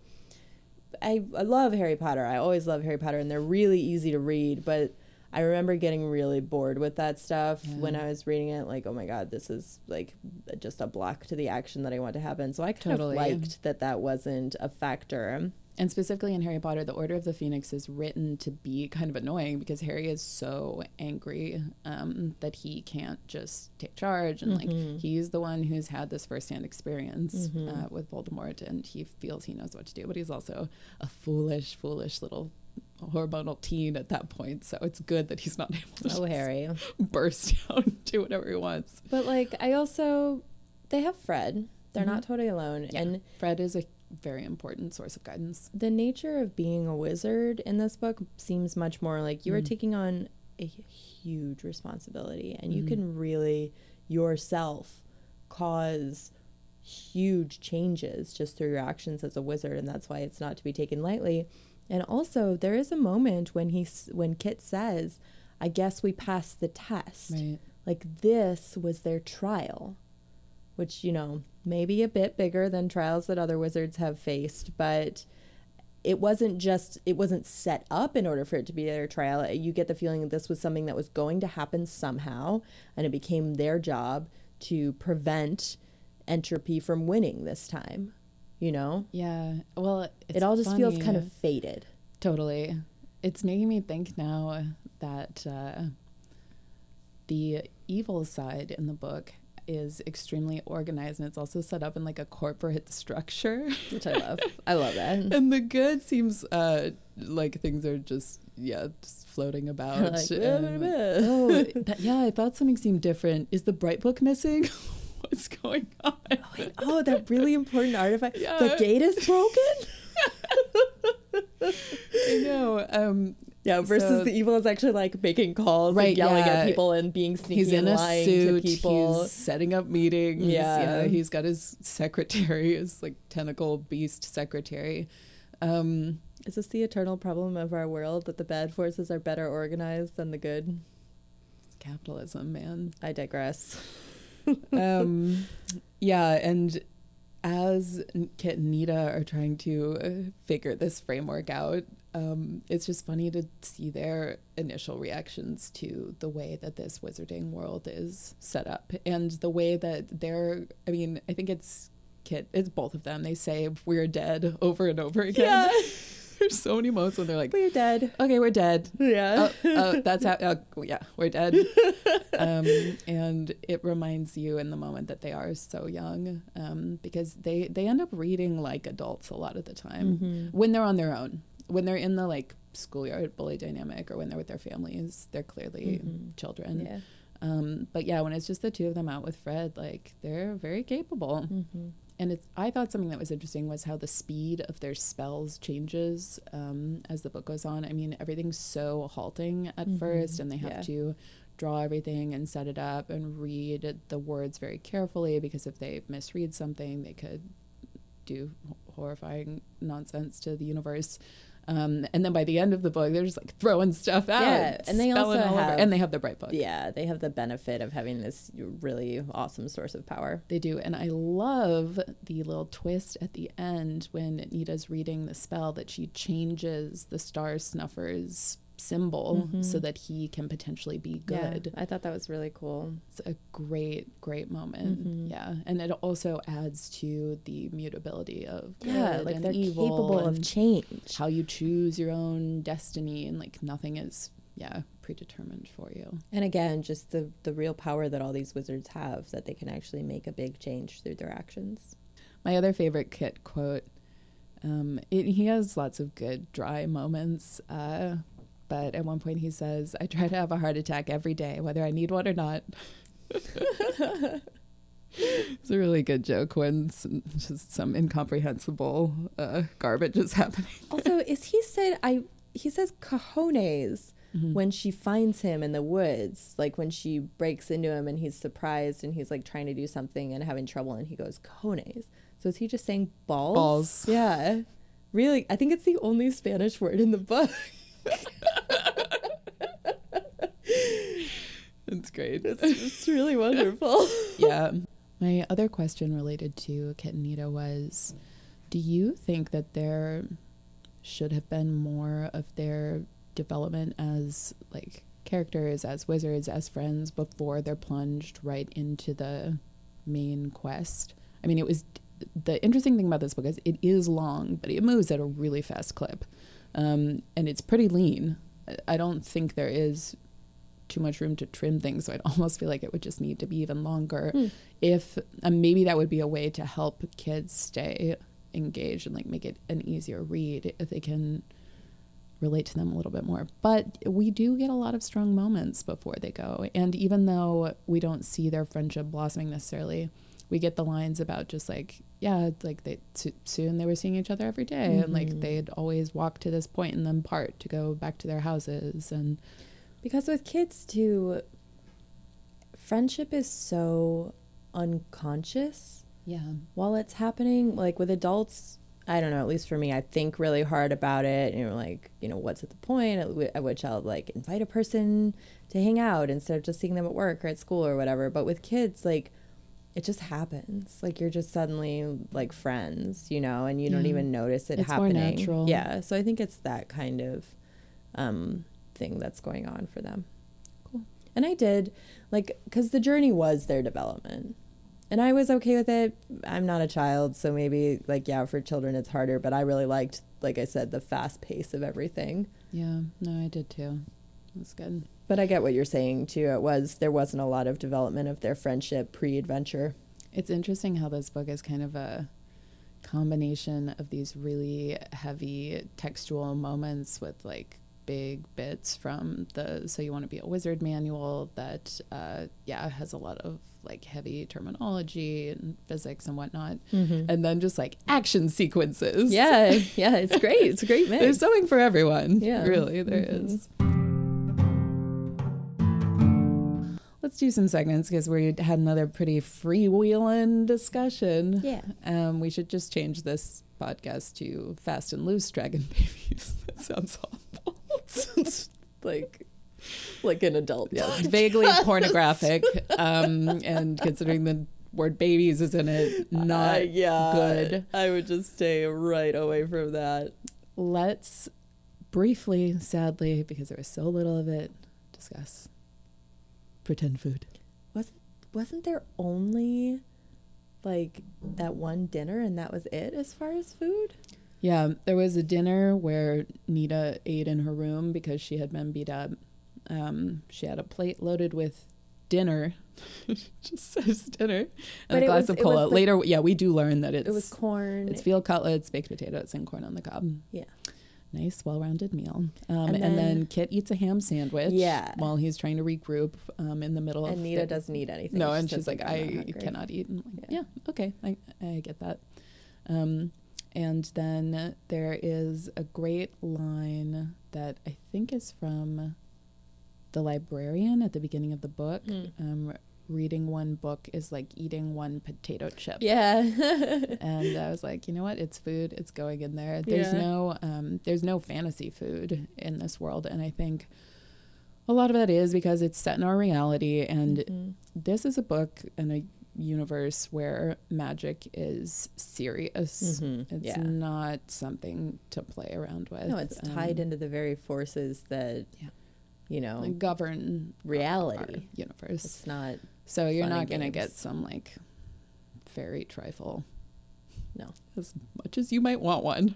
I love Harry Potter. I always love Harry Potter, and they're really easy to read, but I remember getting really bored with that stuff when I was reading it, like, oh my God, this is like just a block to the action that I want to happen. So I kind of liked that wasn't a factor. And specifically in Harry Potter, the Order of the Phoenix is written to be kind of annoying, because Harry is so angry that he can't just take charge. And, mm-hmm. like, he's the one who's had this firsthand experience mm-hmm. With Voldemort, and he feels he knows what to do. But he's also a foolish, foolish little hormonal teen at that point. So it's good that he's not able to Harry. Burst out and do whatever he wants. But, like, they have Fred. They're mm-hmm. not totally alone. Yeah. And Fred is a very important source of guidance. The nature of being a wizard in this book seems much more like you are taking on a huge responsibility, and you can really yourself cause huge changes just through your actions as a wizard, and that's why it's not to be taken lightly. And also, there is a moment when Kit says, "I guess we passed the test." Right. Like, this was their trial, which, you know, maybe a bit bigger than trials that other wizards have faced, but it wasn't set up in order for it to be their trial. You get the feeling that this was something that was going to happen somehow, and it became their job to prevent entropy from winning this time, you know? Yeah. Well, it all just funny. Feels kind of fated. Totally. It's making me think now that the evil side in the book is extremely organized, and it's also set up in like a corporate structure, which I love. I love that. And the good seems like things are just floating about. Like, I thought something seemed different. Is the Bright Book missing? What's going on? Oh, that really important artifact. Yeah. The gate is broken. I know. Yeah, versus so, the evil is actually like making calls, right, and yelling at people and being sneaky. He's in and lying a suit, to people. He's setting up meetings. Yeah, he's got his secretary, his like tentacle beast secretary. Is this the eternal problem of our world, that the bad forces are better organized than the good? It's capitalism, man. I digress. Yeah, and as Kit and Nita are trying to figure this framework out, it's just funny to see their initial reactions to the way that this wizarding world is set up, and the way that they're, I mean, I think it's Kit, it's both of them, they say we're dead over and over again. Yeah. There's so many moments when they're like, we're dead. Okay, we're dead. Yeah. Oh, that's how, yeah, we're dead. And it reminds you in the moment that they are so young, because they end up reading like adults a lot of the time, mm-hmm. when they're on their own. When they're in the like schoolyard bully dynamic, or when they're with their families, they're clearly mm-hmm. children. Yeah. But yeah, when it's just the two of them out with Fred, like they're very capable. Mm-hmm. And it's, I thought something that was interesting was how the speed of their spells changes as the book goes on. I mean, everything's so halting at mm-hmm. first, and they have to draw everything and set it up and read the words very carefully, because if they misread something, they could do horrifying nonsense to the universe. And then by the end of the book, they're just like throwing stuff out. Yeah, and they also have, and they have the bright book. Yeah, they have the benefit of having this really awesome source of power. They do, and I love the little twist at the end when Nita's reading the spell, that she changes the Star Snuffer's symbol mm-hmm. so that he can potentially be good. Yeah, I thought that was really cool. It's a great moment. Mm-hmm. Yeah, and it also adds to the mutability of good, like, and they're evil, capable of change, how you choose your own destiny, and like nothing is predetermined for you. And again, just the real power that all these wizards have, that they can actually make a big change through their actions. My other favorite Kit quote, he has lots of good dry moments, but at one point he says, I try to have a heart attack every day, whether I need one or not. It's a really good joke when just some incomprehensible garbage is happening. Also, he says cojones mm-hmm. when she finds him in the woods, like when she breaks into him and he's surprised and he's like trying to do something and having trouble, and he goes cojones. So is he just saying balls? Balls. Yeah. Really, I think it's the only Spanish word in the book. It's great. It's really wonderful. Yeah. My other question related to Kit and Nita was, do you think that there should have been more of their development as like characters, as wizards, as friends, before they're plunged right into the main quest? I mean, it was the interesting thing about this book is it is long, but it moves at a really fast clip. And it's pretty lean. I don't think there is too much room to trim things, so I'd almost feel like it would just need to be even longer. If maybe that would be a way to help kids stay engaged and like make it an easier read, if they can relate to them a little bit more. But we do get a lot of strong moments before they go, and even though we don't see their friendship blossoming necessarily, we get the lines about just like, soon they were seeing each other every day, mm-hmm. and like they'd always walk to this point and then part to go back to their houses. And because with kids too, friendship is so unconscious. Yeah. While it's happening, like with adults, I don't know, at least for me, I think really hard about it, and you're like, what's at the point at which I'll like invite a person to hang out instead of just seeing them at work or at school or whatever. But with kids, like, it just happens. Like, you're just suddenly like friends, and you don't even notice it's happening. More natural. Yeah. So I think it's that kind of thing that's going on for them. Cool. And I did, like, because the journey was their development, and I was okay with it. I'm not a child, so maybe like, for children it's harder, but I really liked, like I said, the fast pace of everything. Yeah. No, I did too. That's good. But I get what you're saying too. There wasn't a lot of development of their friendship pre-adventure. It's interesting how this book is kind of a combination of these really heavy textual moments with like big bits from the So You Want to Be a Wizard manual that has a lot of like heavy terminology and physics and whatnot, and then just like action sequences. Yeah, yeah, it's great. It's a great mix. There's something for everyone. Yeah, really, there is. Let's do some segments because we had another pretty freewheeling discussion. Yeah, we should just change this podcast to Fast and Loose Dragon Babies. That sounds awful. Sounds like an adult, yeah, vaguely pornographic, and considering the word babies is in it, not good. I would just stay right away from that. Let's briefly, sadly, because there was so little of it, discuss pretend food. Wasn't there only like that one dinner and that was it as far as food? Yeah, there was a dinner where Nita ate in her room because she had been beat up. She had a plate loaded with dinner. It just says dinner. And a glass of cola. Later, we do learn that it was corn. It's veal cutlets, baked potatoes, and corn on the cob. Yeah. Nice, well-rounded meal. And then Kit eats a ham sandwich while he's trying to regroup in the middle of... And Nita doesn't eat anything. No, and she's like, I cannot eat. And I'm like, okay, I get that. And then there is a great line that I think is from the librarian at the beginning of the book. Reading one book is like eating one potato chip. Yeah. And I was like, you know what? It's food. It's going in there. There's no fantasy food in this world. And I think a lot of that is because it's set in our reality. And this is a book and a universe where magic is serious. It's not something to play around with. No, it's tied into the very forces that govern reality, our universe. It's not so you're not gonna get some like fairy trifle. No, as much as you might want one.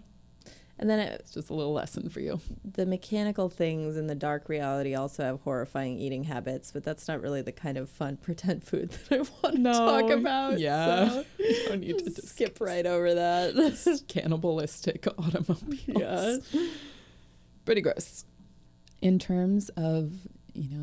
And then it's just a little lesson for you. The mechanical things in the dark reality also have horrifying eating habits, but that's not really the kind of fun pretend food that I want to talk about. Yeah, so don't need to skip right over that. Cannibalistic automobiles. Yeah, pretty gross. In terms of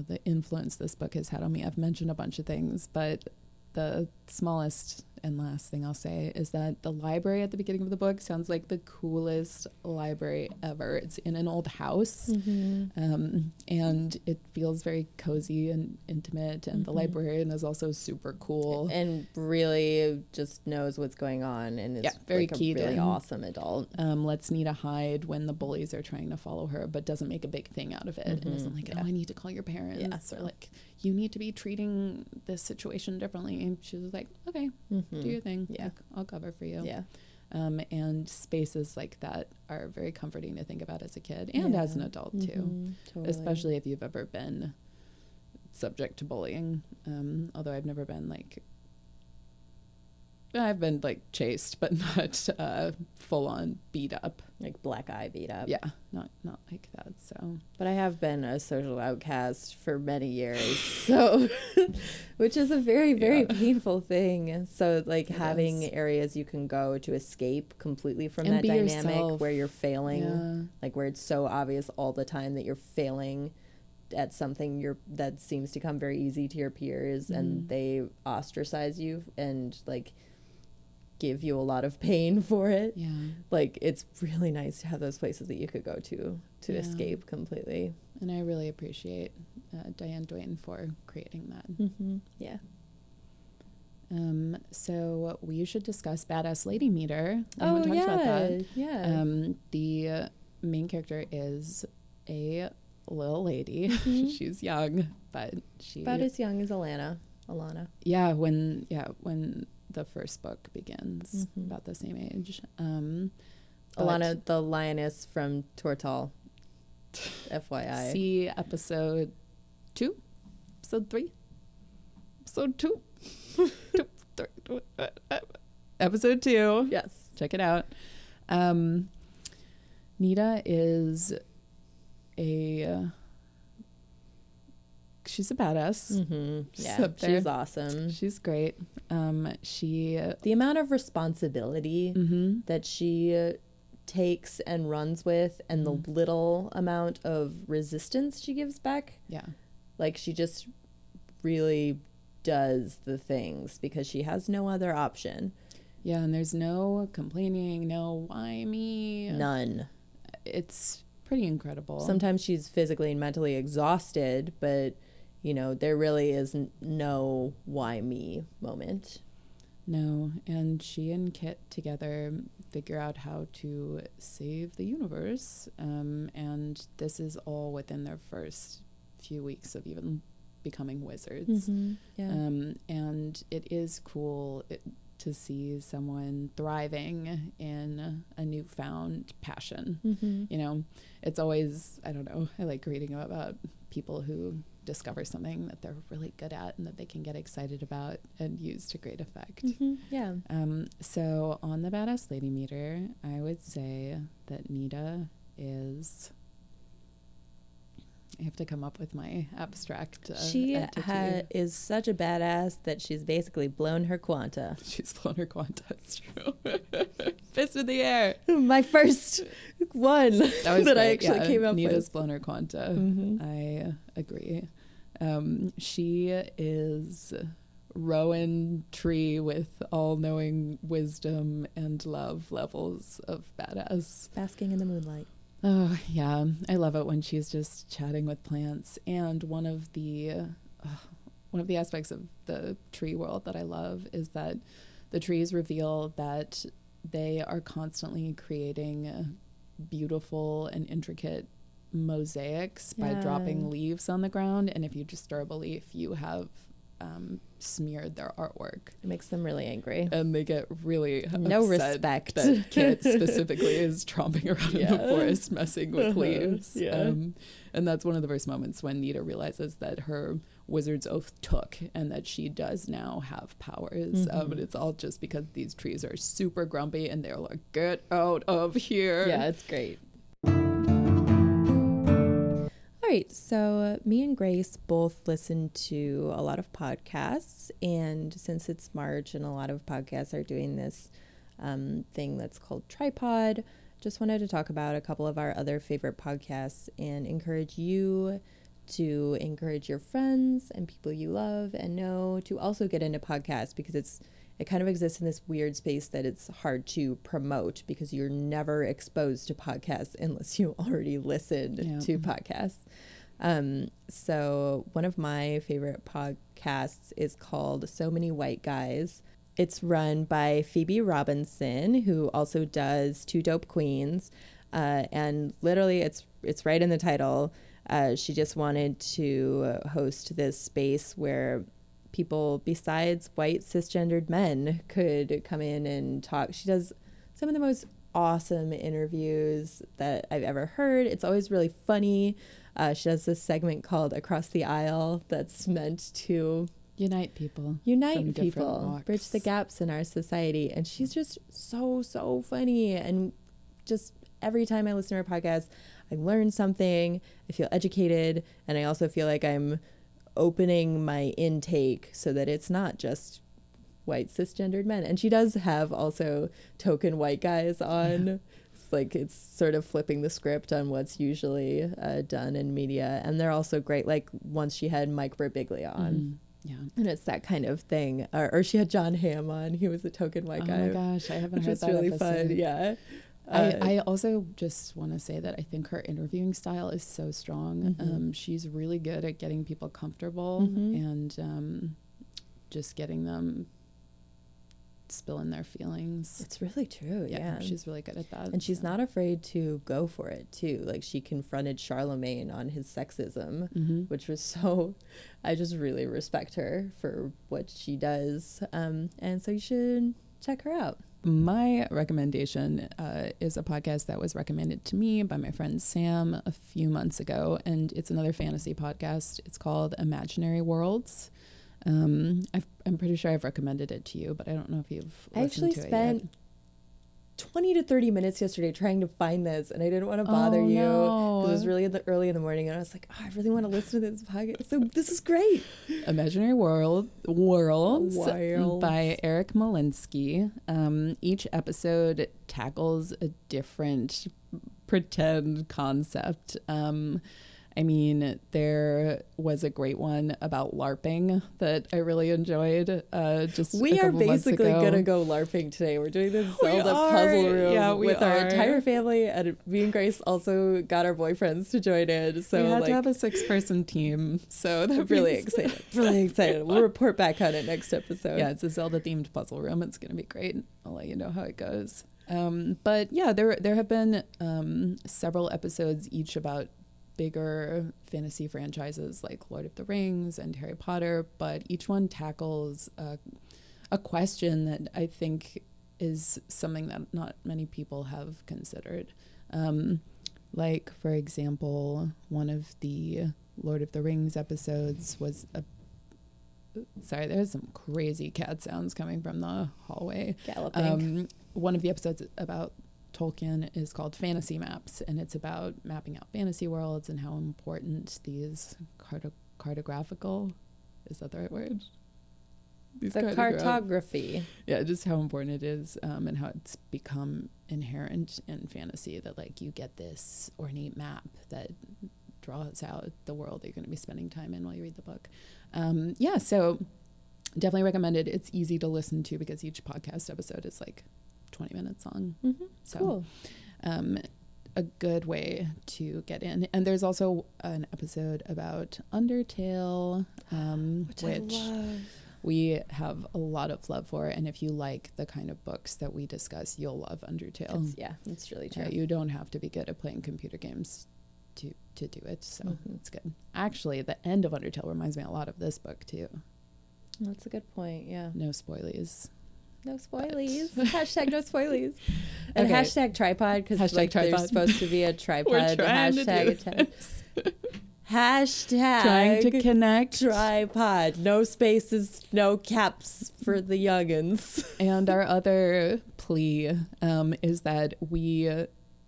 the influence this book has had on me, I've mentioned a bunch of things, but the smallest and last thing I'll say is that the library at the beginning of the book sounds like the coolest library ever. It's in an old house, and it feels very cozy and intimate, and the librarian is also super cool. And really just knows what's going on, and is very key, really awesome adult. Lets Nita hide when the bullies are trying to follow her, but doesn't make a big thing out of it, and isn't like, I need to call your parents, or like, you need to be treating this situation differently. And she was like, okay, do your thing. Yeah. I'll cover for you. Yeah. And spaces like that are very comforting to think about as a kid and as an adult too, totally. Especially if you've ever been subject to bullying. Although I've never been like chased, but not full on beat up. Like black eye beat up. Yeah, not like that. So, but I have been a social outcast for many years. So, which is a very, very painful thing. So, like having areas you can go to escape completely from and that dynamic yourself. Where you're failing, like where it's so obvious all the time that you're failing at something that seems to come very easy to your peers, and they ostracize you and like give you a lot of pain for it. Yeah, like it's really nice to have those places that you could go to escape completely. And I really appreciate Diane Duane for creating that. Yeah. So we should discuss Badass Lady Meter. Anyone talked about that? Yeah. The main character is a little lady. She's young, but she about as young as Alanna. When the first book begins, about the same age. Alanna, the lioness from Tortall. FYI. See episode 2. Yes. Check it out. Nita is she's a badass. Yeah, she's awesome. She's great. The amount of responsibility that she takes and runs with, and the little amount of resistance she gives back. Yeah, like she just really does the things because she has no other option. Yeah, and there's no complaining, no why me. None. It's pretty incredible. Sometimes she's physically and mentally exhausted, but, you know, there really is no why me moment. No, and she and Kit together figure out how to save the universe, and this is all within their first few weeks of even becoming wizards. Mm-hmm. Yeah. And it is cool to see someone thriving in a newfound passion. Mm-hmm. You know, it's always, I don't know, I like reading about people who discover something that they're really good at and that they can get excited about and use to great effect. Mm-hmm. Yeah. So on the Badass Lady Meter, I would say that Nita is... I have to come up with my abstract. She is such a badass that she's basically blown her quanta. She's blown her quanta. It's true. Fist in the air. My first one that I actually came up with. Nita's blown her quanta. Mm-hmm. I agree. She is Rowan Tree with all-knowing wisdom and love levels of badass. Basking in the moonlight. Oh, yeah. I love it when she's just chatting with plants. And one of the aspects of the tree world that I love is that the trees reveal that they are constantly creating beautiful and intricate mosaics by dropping leaves on the ground. And if you disturb a leaf, you have smeared their artwork. It makes them really angry. And they get really no respect that Kit specifically is tromping around in the forest messing with leaves. Yeah. And that's one of the first moments when Nita realizes that her wizard's oath took and that she does now have powers. Mm-hmm. And it's all just because these trees are super grumpy and they're like, get out of here. Yeah, it's great. So me and Grace both listen to a lot of podcasts, and since it's March and a lot of podcasts are doing this thing that's called Tripod, just wanted to talk about a couple of our other favorite podcasts and encourage you to encourage your friends and people you love and know to also get into podcasts, because it kind of exists in this weird space that it's hard to promote because you're never exposed to podcasts unless you already listened to podcasts. So one of my favorite podcasts is called So Many White Guys. It's run by Phoebe Robinson, who also does Two Dope Queens. And literally, it's right in the title. She just wanted to host this space where people besides white cisgendered men could come in and talk. She does some of the most awesome interviews that I've ever heard. It's always really funny. She does this segment called Across the Aisle that's meant to unite people, bridge the gaps in our society. And she's just so funny. And just every time I listen to her podcast, I learn something, I feel educated, and I also feel like I'm opening my intake so that it's not just white cisgendered men. And she does have also token white guys on. Yeah. It's like it's sort of flipping the script on what's usually done in media. And they're also great. Like once she had Mike Birbiglia on. Mm. Yeah. And it's that kind of thing. Or she had John Hamm on. He was a token white guy. Oh my gosh, I haven't heard that really episode. Fun. Yeah. I also just want to say that I think her interviewing style is so strong. Mm-hmm. She's really good at getting people comfortable and just getting them spilling their feelings. It's really true. Yeah, she's really good at that. And she's not afraid to go for it, too. Like she confronted Charlemagne on his sexism, which was I just really respect her for what she does. And so you should check her out. My recommendation is a podcast that was recommended to me by my friend Sam a few months ago, and it's another fantasy podcast. It's called Imaginary Worlds. I'm pretty sure I've recommended it to you, but I don't know if you've listened to it yet. I actually spent 20 to 30 minutes yesterday trying to find this, and I didn't want to bother you because it was really early in the morning, and I was like, I really want to listen to this podcast. So this is great. Imaginary Worlds by Eric Malinsky. Each episode tackles a different pretend concept. I mean, there was a great one about LARPing that I really enjoyed. We are basically gonna go LARPing today. We're doing this Zelda puzzle room with our entire family, and me and Grace also got our boyfriends to join in. So we had to have a 6-person team. So that really excited. Really excited. We'll report back on it next episode. Yeah, it's a Zelda themed puzzle room. It's gonna be great. I'll let you know how it goes. But yeah, there have been several episodes each about bigger fantasy franchises like Lord of the Rings and Harry Potter, but each one tackles a question that I think is something that not many people have considered. Like, for example, one of the Lord of the Rings episodes was a... Sorry, there's some crazy cat sounds coming from the hallway. Galloping. One of the episodes about Tolkien is called Fantasy Maps, and it's about mapping out fantasy worlds and how important these cartographical, is that the right word? Cartography. Yeah, just how important it is, and how it's become inherent in fantasy that, like, you get this ornate map that draws out the world that you're going to be spending time in while you read the book. So definitely recommended. It's easy to listen to because each podcast episode is like 20 minutes long. Mm-hmm. So cool. A good way to get in. And there's also an episode about Undertale, which we have a lot of love for. And if you like the kind of books that we discuss, you'll love Undertale. That's really true. You don't have to be good at playing computer games to do it, so it's good. Actually, the end of Undertale reminds me a lot of this book too. That's a good point. No spoilies. No spoilies. Hashtag no spoilies. And hashtag tripod, because like there's supposed to be a tripod. We're trying hashtag trying to connect. Tripod. No spaces, no caps for the youngins. And our other plea is that we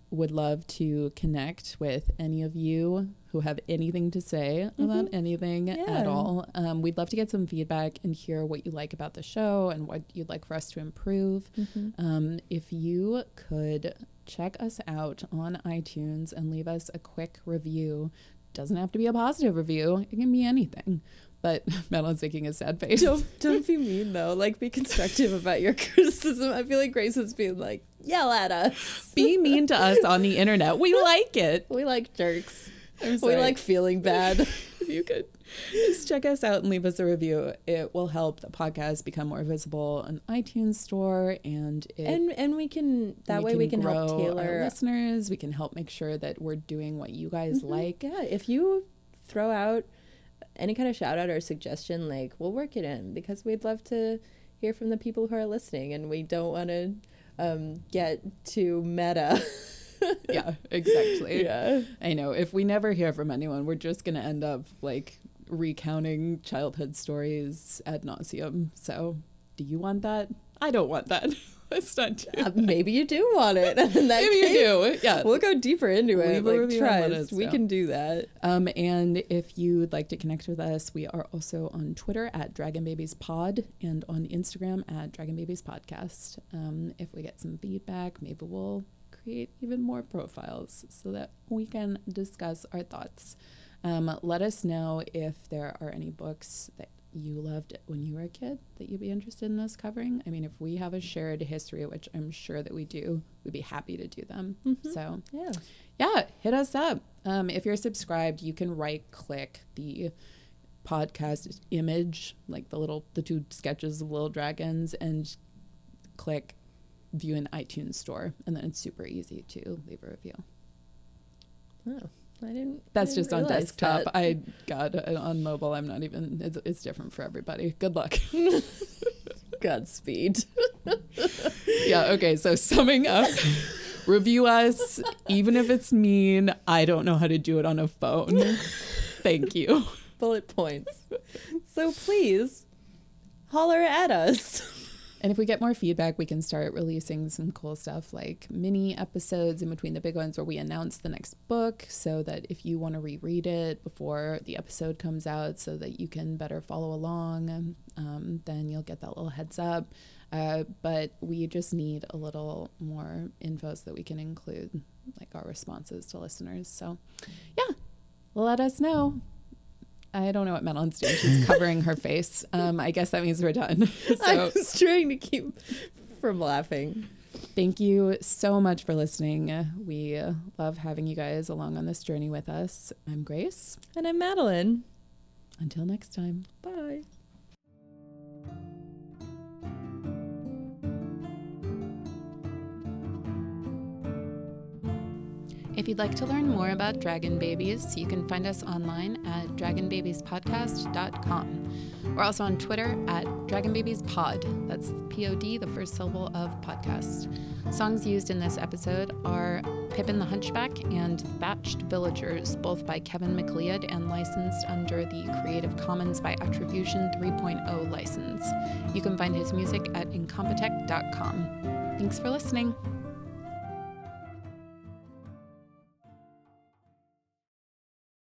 would love to connect with any of you who have anything to say about anything at all. We'd love to get some feedback and hear what you like about the show and what you'd like for us to improve. If you could check us out on iTunes and leave us a quick review. Doesn't have to be a positive review. It can be anything. But Madeline's making a sad face. Don't be mean, though. Like, be constructive about your criticism. I feel like Grace has been like, yell at us. Be mean to us on the internet. We like it. We like jerks. We like feeling bad. If you could just check us out and leave us a review. It will help the podcast become more visible on iTunes store, and we can we can help tailor our listeners. We can help make sure that we're doing what you guys like. Yeah, if you throw out any kind of shout out or suggestion, like, we'll work it in, because we'd love to hear from the people who are listening, and we don't want to get too meta. Yeah, exactly. Yeah, I know. If we never hear from anyone, we're just going to end up like recounting childhood stories ad nauseum. So do you want that? I don't want that. Let's not do that. Maybe you do want it. In that maybe case, you do. Yeah. We'll go deeper into it. Like, trust. We can do that. And if you'd like to connect with us, we are also on Twitter at Dragon Babies Pod and on Instagram at Dragon Babies Podcast. If we get some feedback, maybe we'll create even more profiles so that we can discuss our thoughts. Let us know if there are any books that you loved when you were a kid that you'd be interested in us covering. I mean, if we have a shared history, which I'm sure that we do, we'd be happy to do them. So yeah, hit us up. If you're subscribed, you can right click the podcast image, like the two sketches of little dragons, and click view in iTunes store, and then it's super easy to leave a review. That's just on desktop. That. I got on mobile. I'm not even. It's different for everybody. Good luck. Godspeed. Yeah. Okay. So summing up, review us, even if it's mean. I don't know how to do it on a phone. Thank you. Bullet points. So please, holler at us. And if we get more feedback, we can start releasing some cool stuff like mini episodes in between the big ones where we announce the next book, so that if you want to reread it before the episode comes out so that you can better follow along, then you'll get that little heads up. But we just need a little more info so that we can include like our responses to listeners. So yeah, let us know. I don't know what Madeline's doing. She's covering her face. I guess that means we're done. So, I was trying to keep from laughing. Thank you so much for listening. We love having you guys along on this journey with us. I'm Grace. And I'm Madeline. Until next time. Bye. If you'd like to learn more about Dragon Babies, you can find us online at dragonbabiespodcast.com. We're also on Twitter at dragonbabiespod. That's P-O-D, the first syllable of podcast. Songs used in this episode are Pippin the Hunchback and Thatched Villagers, both by Kevin MacLeod and licensed under the Creative Commons by Attribution 3.0 license. You can find his music at incompetech.com. Thanks for listening.